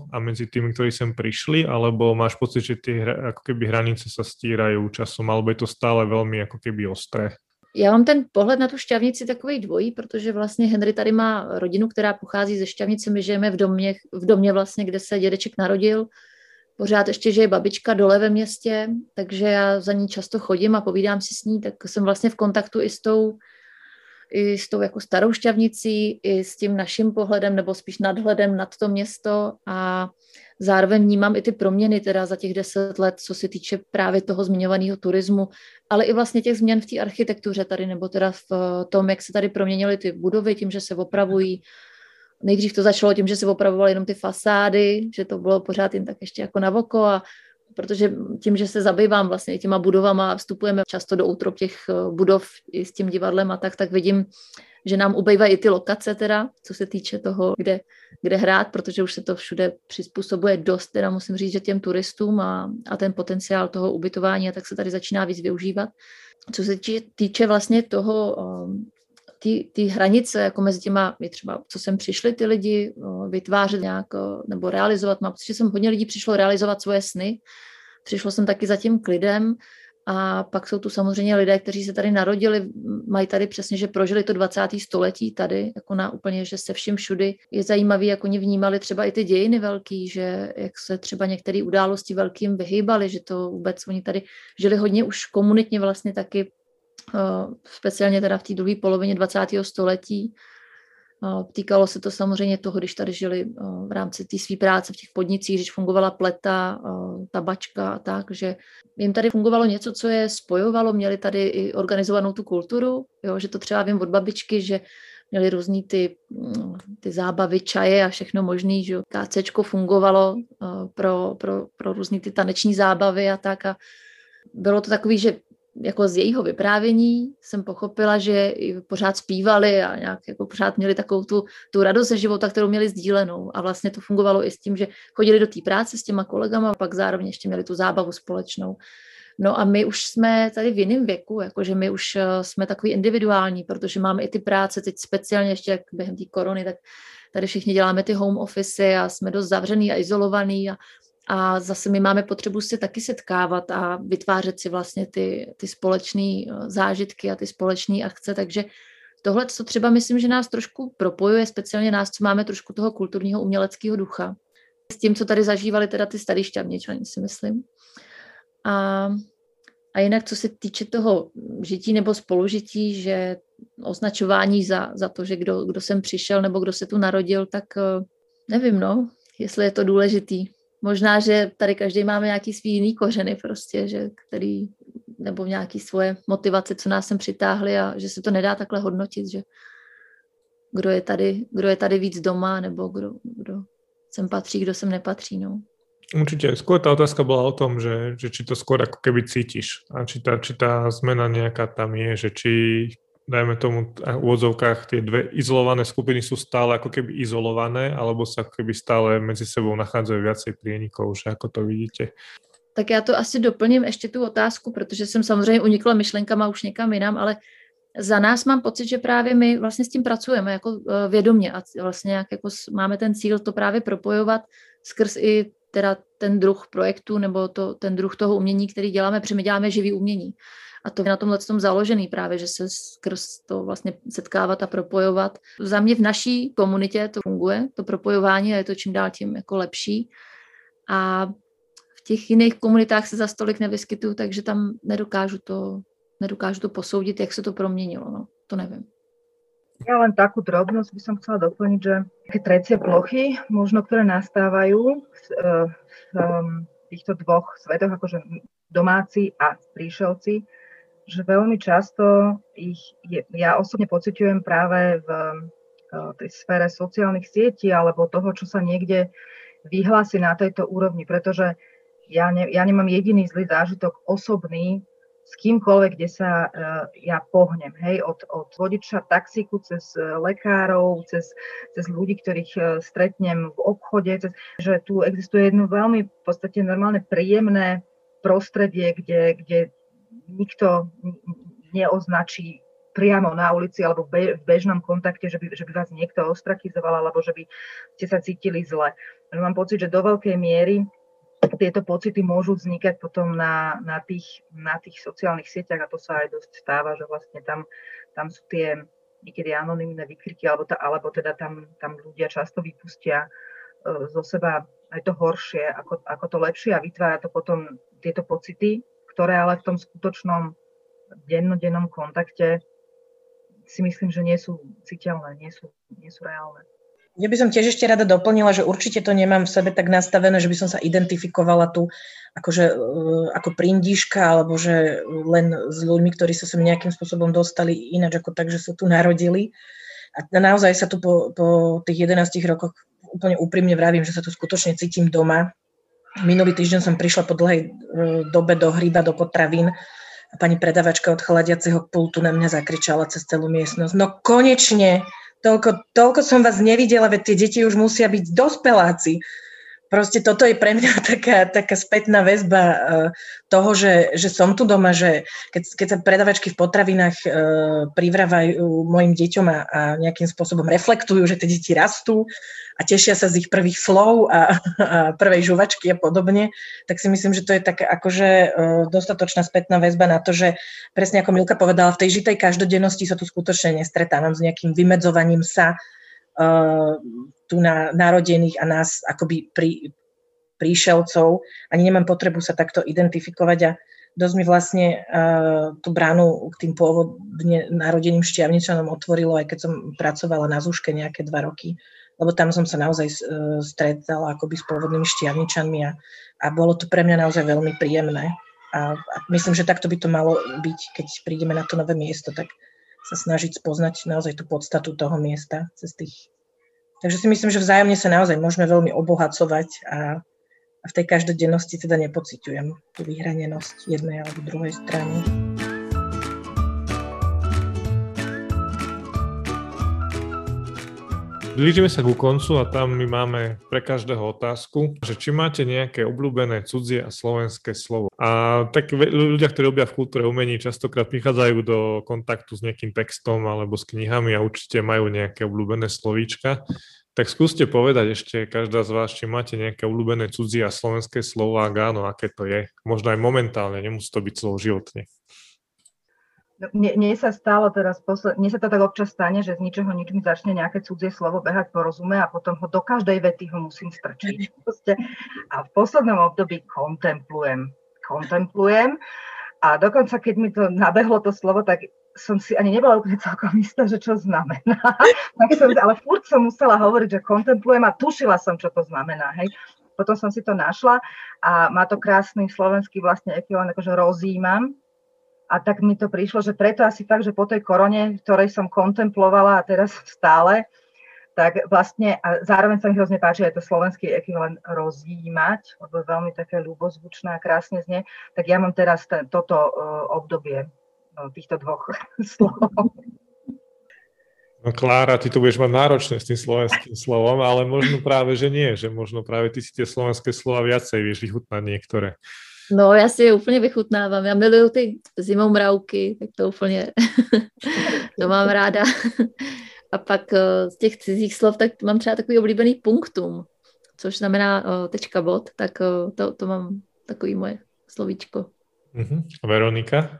a medzi tými, ktorí sem prišli, alebo máš pocit, že tie ako keby hranice sa stírajú časom, alebo je to stále veľmi ako keby ostré? Já mám ten pohled na tu Štiavnici takový dvojí, protože vlastně Henry tady má rodinu, která pochází ze Štiavnice. My žijeme v domě vlastně, kde se dědeček narodil. Pořád ještě žije babička dole ve městě, takže já za ní často chodím a povídám si s ní, tak jsem vlastně v kontaktu i s tou jako starou Štiavnicí, i s tím naším pohledem, nebo spíš nadhledem nad to město a zároveň vnímám i ty proměny teda za těch 10 let, co se týče právě toho zmiňovaného turismu, ale i vlastně těch změn v té architektuře tady, nebo teda v tom, jak se tady proměnily ty budovy, tím, že se opravují. Nejdřív to začalo tím, že se opravovaly jenom ty fasády, že to bylo pořád jen tak ještě jako na oko a protože tím, že se zabývám vlastně i těma budovama a vstupujeme často do útrop těch budov i s tím divadlem a tak vidím, že nám ubývají i ty lokace teda, co se týče toho, kde hrát, protože už se to všude přizpůsobuje dost, teda musím říct, že těm turistům a ten potenciál toho ubytování a tak se tady začíná víc využívat. Co se týče vlastně toho, ty hranice, jako mezi těma, třeba, co sem přišli ty lidi vytvářet nějak nebo realizovat, mám pocit, že sem hodně lidí přišlo realizovat svoje sny, přišlo sem taky za tím klidem a pak jsou tu samozřejmě lidé, kteří se tady narodili, mají tady přesně, že prožili to 20. století tady, jako na úplně, že se vším všudy je zajímavý, jak oni vnímali třeba i ty dějiny velký, že jak se třeba některé události velkým vyhýbali, že to vůbec oni tady žili hodně už komunitně vlastně taky, speciálně teda v té druhé polovině 20. století. Týkalo se to samozřejmě toho, když tady žili v rámci té své práce v těch podnicích, když fungovala pleta, tabačka a tak, že jim tady fungovalo něco, co je spojovalo, měli tady i organizovanou tu kulturu, jo, že to třeba vím od babičky, že měli různý ty zábavy, čaje a všechno možný, že KCčko fungovalo pro různý ty taneční zábavy a tak a bylo to takový, že jako z jejího vyprávění jsem pochopila, že pořád zpívali a nějak jako pořád měli takovou tu radost ze života, kterou měli sdílenou. A vlastně to fungovalo i s tím, že chodili do té práce s těma kolegama a pak zároveň ještě měli tu zábavu společnou. No a my už jsme tady v jiném věku, jakože my už jsme takový individuální, protože máme i ty práce teď speciálně ještě jak během té korony, tak tady všichni děláme ty home office a jsme dost zavřený a izolovaný a zase my máme potřebu se taky setkávat a vytvářet si vlastně ty společné zážitky a ty společné akce, takže tohle, co třeba myslím, že nás trošku propojuje, speciálně nás, co máme trošku toho kulturního uměleckého ducha. S tím, co tady zažívali teda ty starý Štiavničani, si myslím. A jinak, co se týče toho žití nebo spolužití, že označování za to, že kdo sem přišel nebo kdo se tu narodil, tak nevím, no, jestli je to důležitý. Možná, že tady každý máme nějaký svý jiný kořeny prostě, že který, nebo nějaký svoje motivace, co nás sem přitáhly a že se to nedá takhle hodnotit, že kdo je tady víc doma nebo kdo sem patří, kdo sem nepatří, no. Určite, skôr tá otázka bola o tom, že či to skôr ako keby cítiš a či tá zmena nejaká tam je, že či dajme tomu v úvodzovkách tie dve izolované skupiny sú stále ako keby izolované, alebo sa ako keby stále medzi sebou nachádzajú viacej prienikov, že ako to vidíte? Tak já to asi doplním ještě tu otázku, protože jsem samozřejmě unikla myšlenkama už někam jinam, ale za nás mám pocit, že právě my vlastně s tím pracujeme jako vědomě a vlastně jak jako máme ten cíl to právě propojovat skrz i teda ten druh projektu nebo ten druh toho umění, který děláme, protože my děláme živý umění. A to je na tomhle tom založený právě, že se skrz to vlastně setkávat a propojovat. Za mě v naší komunitě to funguje, to propojování a je to čím dál tím jako lepší. A v těch jiných komunitách se za stolik nevyskytuju, takže tam nedokážu to posoudit, jak se to proměnilo, no, to nevím. Ja len takú drobnosť by som chcela doplniť, že také trecie plochy, možno ktoré nastávajú v týchto dvoch svetoch, akože domáci a Príšovci, že veľmi často ja osobne pociťujem práve v tej sfére sociálnych sietí alebo toho, čo sa niekde vyhlási na tejto úrovni, pretože ja nemám jediný zlý zážitok osobný s kýmkoľvek, kde sa ja pohnem, hej, od vodiča taxíku cez lekárov, cez ľudí, ktorých stretnem v obchode, že tu existuje jedno veľmi v podstate normálne príjemné prostredie, kde nikto neoznačí priamo na ulici alebo v bežnom kontakte, že by vás niekto ostrakizoval alebo že by ste sa cítili zle. Mám pocit, že do veľkej miery tieto pocity môžu vznikať potom na tých sociálnych sieťach a to sa aj dosť stáva, že vlastne tam sú tie niekedy anonymné výkriky alebo teda tam ľudia často vypustia zo seba aj to horšie ako to lepšie a vytvára to potom tieto pocity, ktoré ale v tom skutočnom dennodennom kontakte si myslím, že nie sú citeľné, nie sú reálne. Ja by som tiež ešte rada doplnila, že určite to nemám v sebe tak nastavené, že by som sa identifikovala tu akože, ako prindíška, alebo že len s ľuďmi, ktorí sa sem nejakým spôsobom dostali ináč ako tak, že sa tu narodili. A naozaj sa tu po tých 11 rokoch úplne úprimne vravím, že sa tu skutočne cítim doma. Minulý týždeň som prišla po dlhej dobe do Hryba, do potravín, a pani predavačka od chladiaceho pultu na mňa zakričala cez celú miestnosť. No konečne, toľko som vás nevidela, veď tie deti už musia byť dospeláci. Proste toto je pre mňa taká spätná väzba toho, že som tu doma, že keď sa predavačky v potravinách privrávajú mojim deťom a nejakým spôsobom reflektujú, že tie deti rastú a tešia sa z ich prvých slov a prvej žuvačky a podobne, tak si myslím, že to je taká akože dostatočná spätná väzba na to, že presne ako Milka povedala, v tej žitej každodennosti sa tu skutočne nestretávam s nejakým vymedzovaním sa tu na narodených a nás akoby príšelcov. Ani nemám potrebu sa takto identifikovať a dosť mi vlastne tú bránu k tým pôvodne narodeným Štiavničanom otvorilo, aj keď som pracovala na Zúške nejaké 2 roky, lebo tam som sa naozaj stretala akoby s pôvodnými Štiavničanmi a bolo to pre mňa naozaj veľmi príjemné. A myslím, že takto by to malo byť, keď prídeme na to nové miesto, tak sa snažiť spoznať naozaj tú podstatu toho miesta cez tých. Takže si myslím, že vzájomne sa naozaj môžeme veľmi obohacovať a v tej každodennosti teda nepociťujem tú vyhranenosť jednej alebo druhej strany. Blížime sa ku koncu a tam my máme pre každého otázku, že či máte nejaké obľúbené cudzie a slovenské slovo. A tak ľudia, ktorí robia v kultúre umení, častokrát prichádzajú do kontaktu s nejakým textom alebo s knihami a určite majú nejaké obľúbené slovíčka. Tak skúste povedať ešte každá z vás, či máte nejaké obľúbené cudzie a slovenské slovo a áno, aké to je. Možno aj momentálne, nemusí to byť slovo životne. Mne sa stalo teraz, mne sa to tak občas stane, že z ničoho nič mi začne nejaké cudzie slovo behať po rozume a potom ho do každej vety ho musím strčiť. A v poslednom období kontemplujem a dokonca keď mi to nabehlo to slovo, tak som si ani nebola úplne celkom istá, že čo znamená. Ale furt som musela hovoriť, že kontemplujem a tušila som, čo to znamená, hej. Potom som si to našla a má to krásny slovenský vlastne ekvivalent, akože rozímam. A tak mi to prišlo, že preto asi tak, že po tej korone, ktorej som kontemplovala a teraz stále, tak vlastne, a zároveň sa mi hrozne páči aj to slovenský ekvivalent rozjímať, lebo je veľmi také ľubozvučné a krásne znie, tak ja mám teraz toto obdobie týchto dvoch slov. No Klára, ty to budeš mať náročné s tým slovenským slovom, ale možno práve, že nie, že možno práve ty si tie slovenské slova viacej vieš vychutnať niektoré. No, já si je úplně vychutnávám. Já miluju ty zimomravky, tak to úplně, to mám ráda. A pak z těch cizích slov, tak mám třeba takový oblíbený punktum, což znamená tečka bod, tak to mám takový moje slovíčko. Uh-huh. Veronika?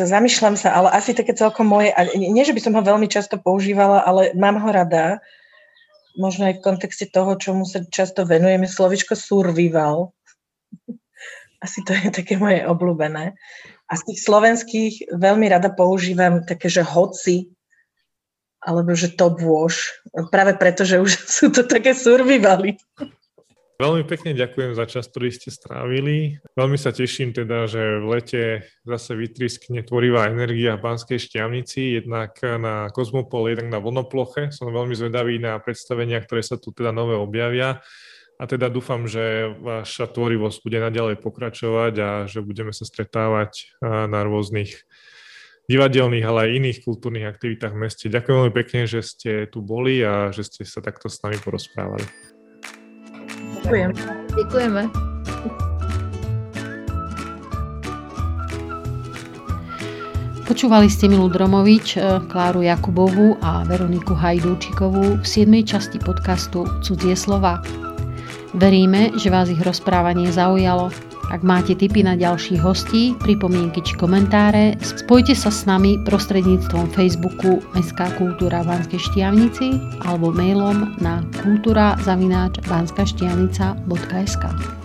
Zamýšľam sa, ale asi také celkom moje, a nie, že by som ho veľmi často používala, ale mám ho rada, možno aj v kontexte toho, čomu sa často venujeme, slovíčko survival. Asi to je také moje obľúbené. A z tých slovenských veľmi rada používam také, že hoci, alebo že to bôž. Práve preto, že už sú to také survivaly. Veľmi pekne ďakujem za čas, ktorý ste strávili. Veľmi sa teším teda, že v lete zase vytrískne tvorivá energia v Banskej Štiavnici, jednak na Kozmopole, jednak na Volnoploche. Som veľmi zvedavý na predstavenia, ktoré sa tu teda nové objavia. A teda dúfam, že vaša tvorivosť bude naďalej pokračovať a že budeme sa stretávať na rôznych divadelných, ale aj iných kultúrnych aktivitách v meste. Ďakujem veľmi pekne, že ste tu boli a že ste sa takto s nami porozprávali. Ďakujeme. Počúvali ste Milu Dromovič, Kláru Jakubovú a Veroniku Hajdúčikovú v 7. časti podcastu Cudzie slova. Veríme, že vás ich rozprávanie zaujalo. Ak máte tipy na ďalších hostí, pripomienky či komentáre, spojte sa s nami prostredníctvom Facebooku Mestská kultúra v Banskej Štiavnici alebo mailom na kultura@banskaštiavnica.sk.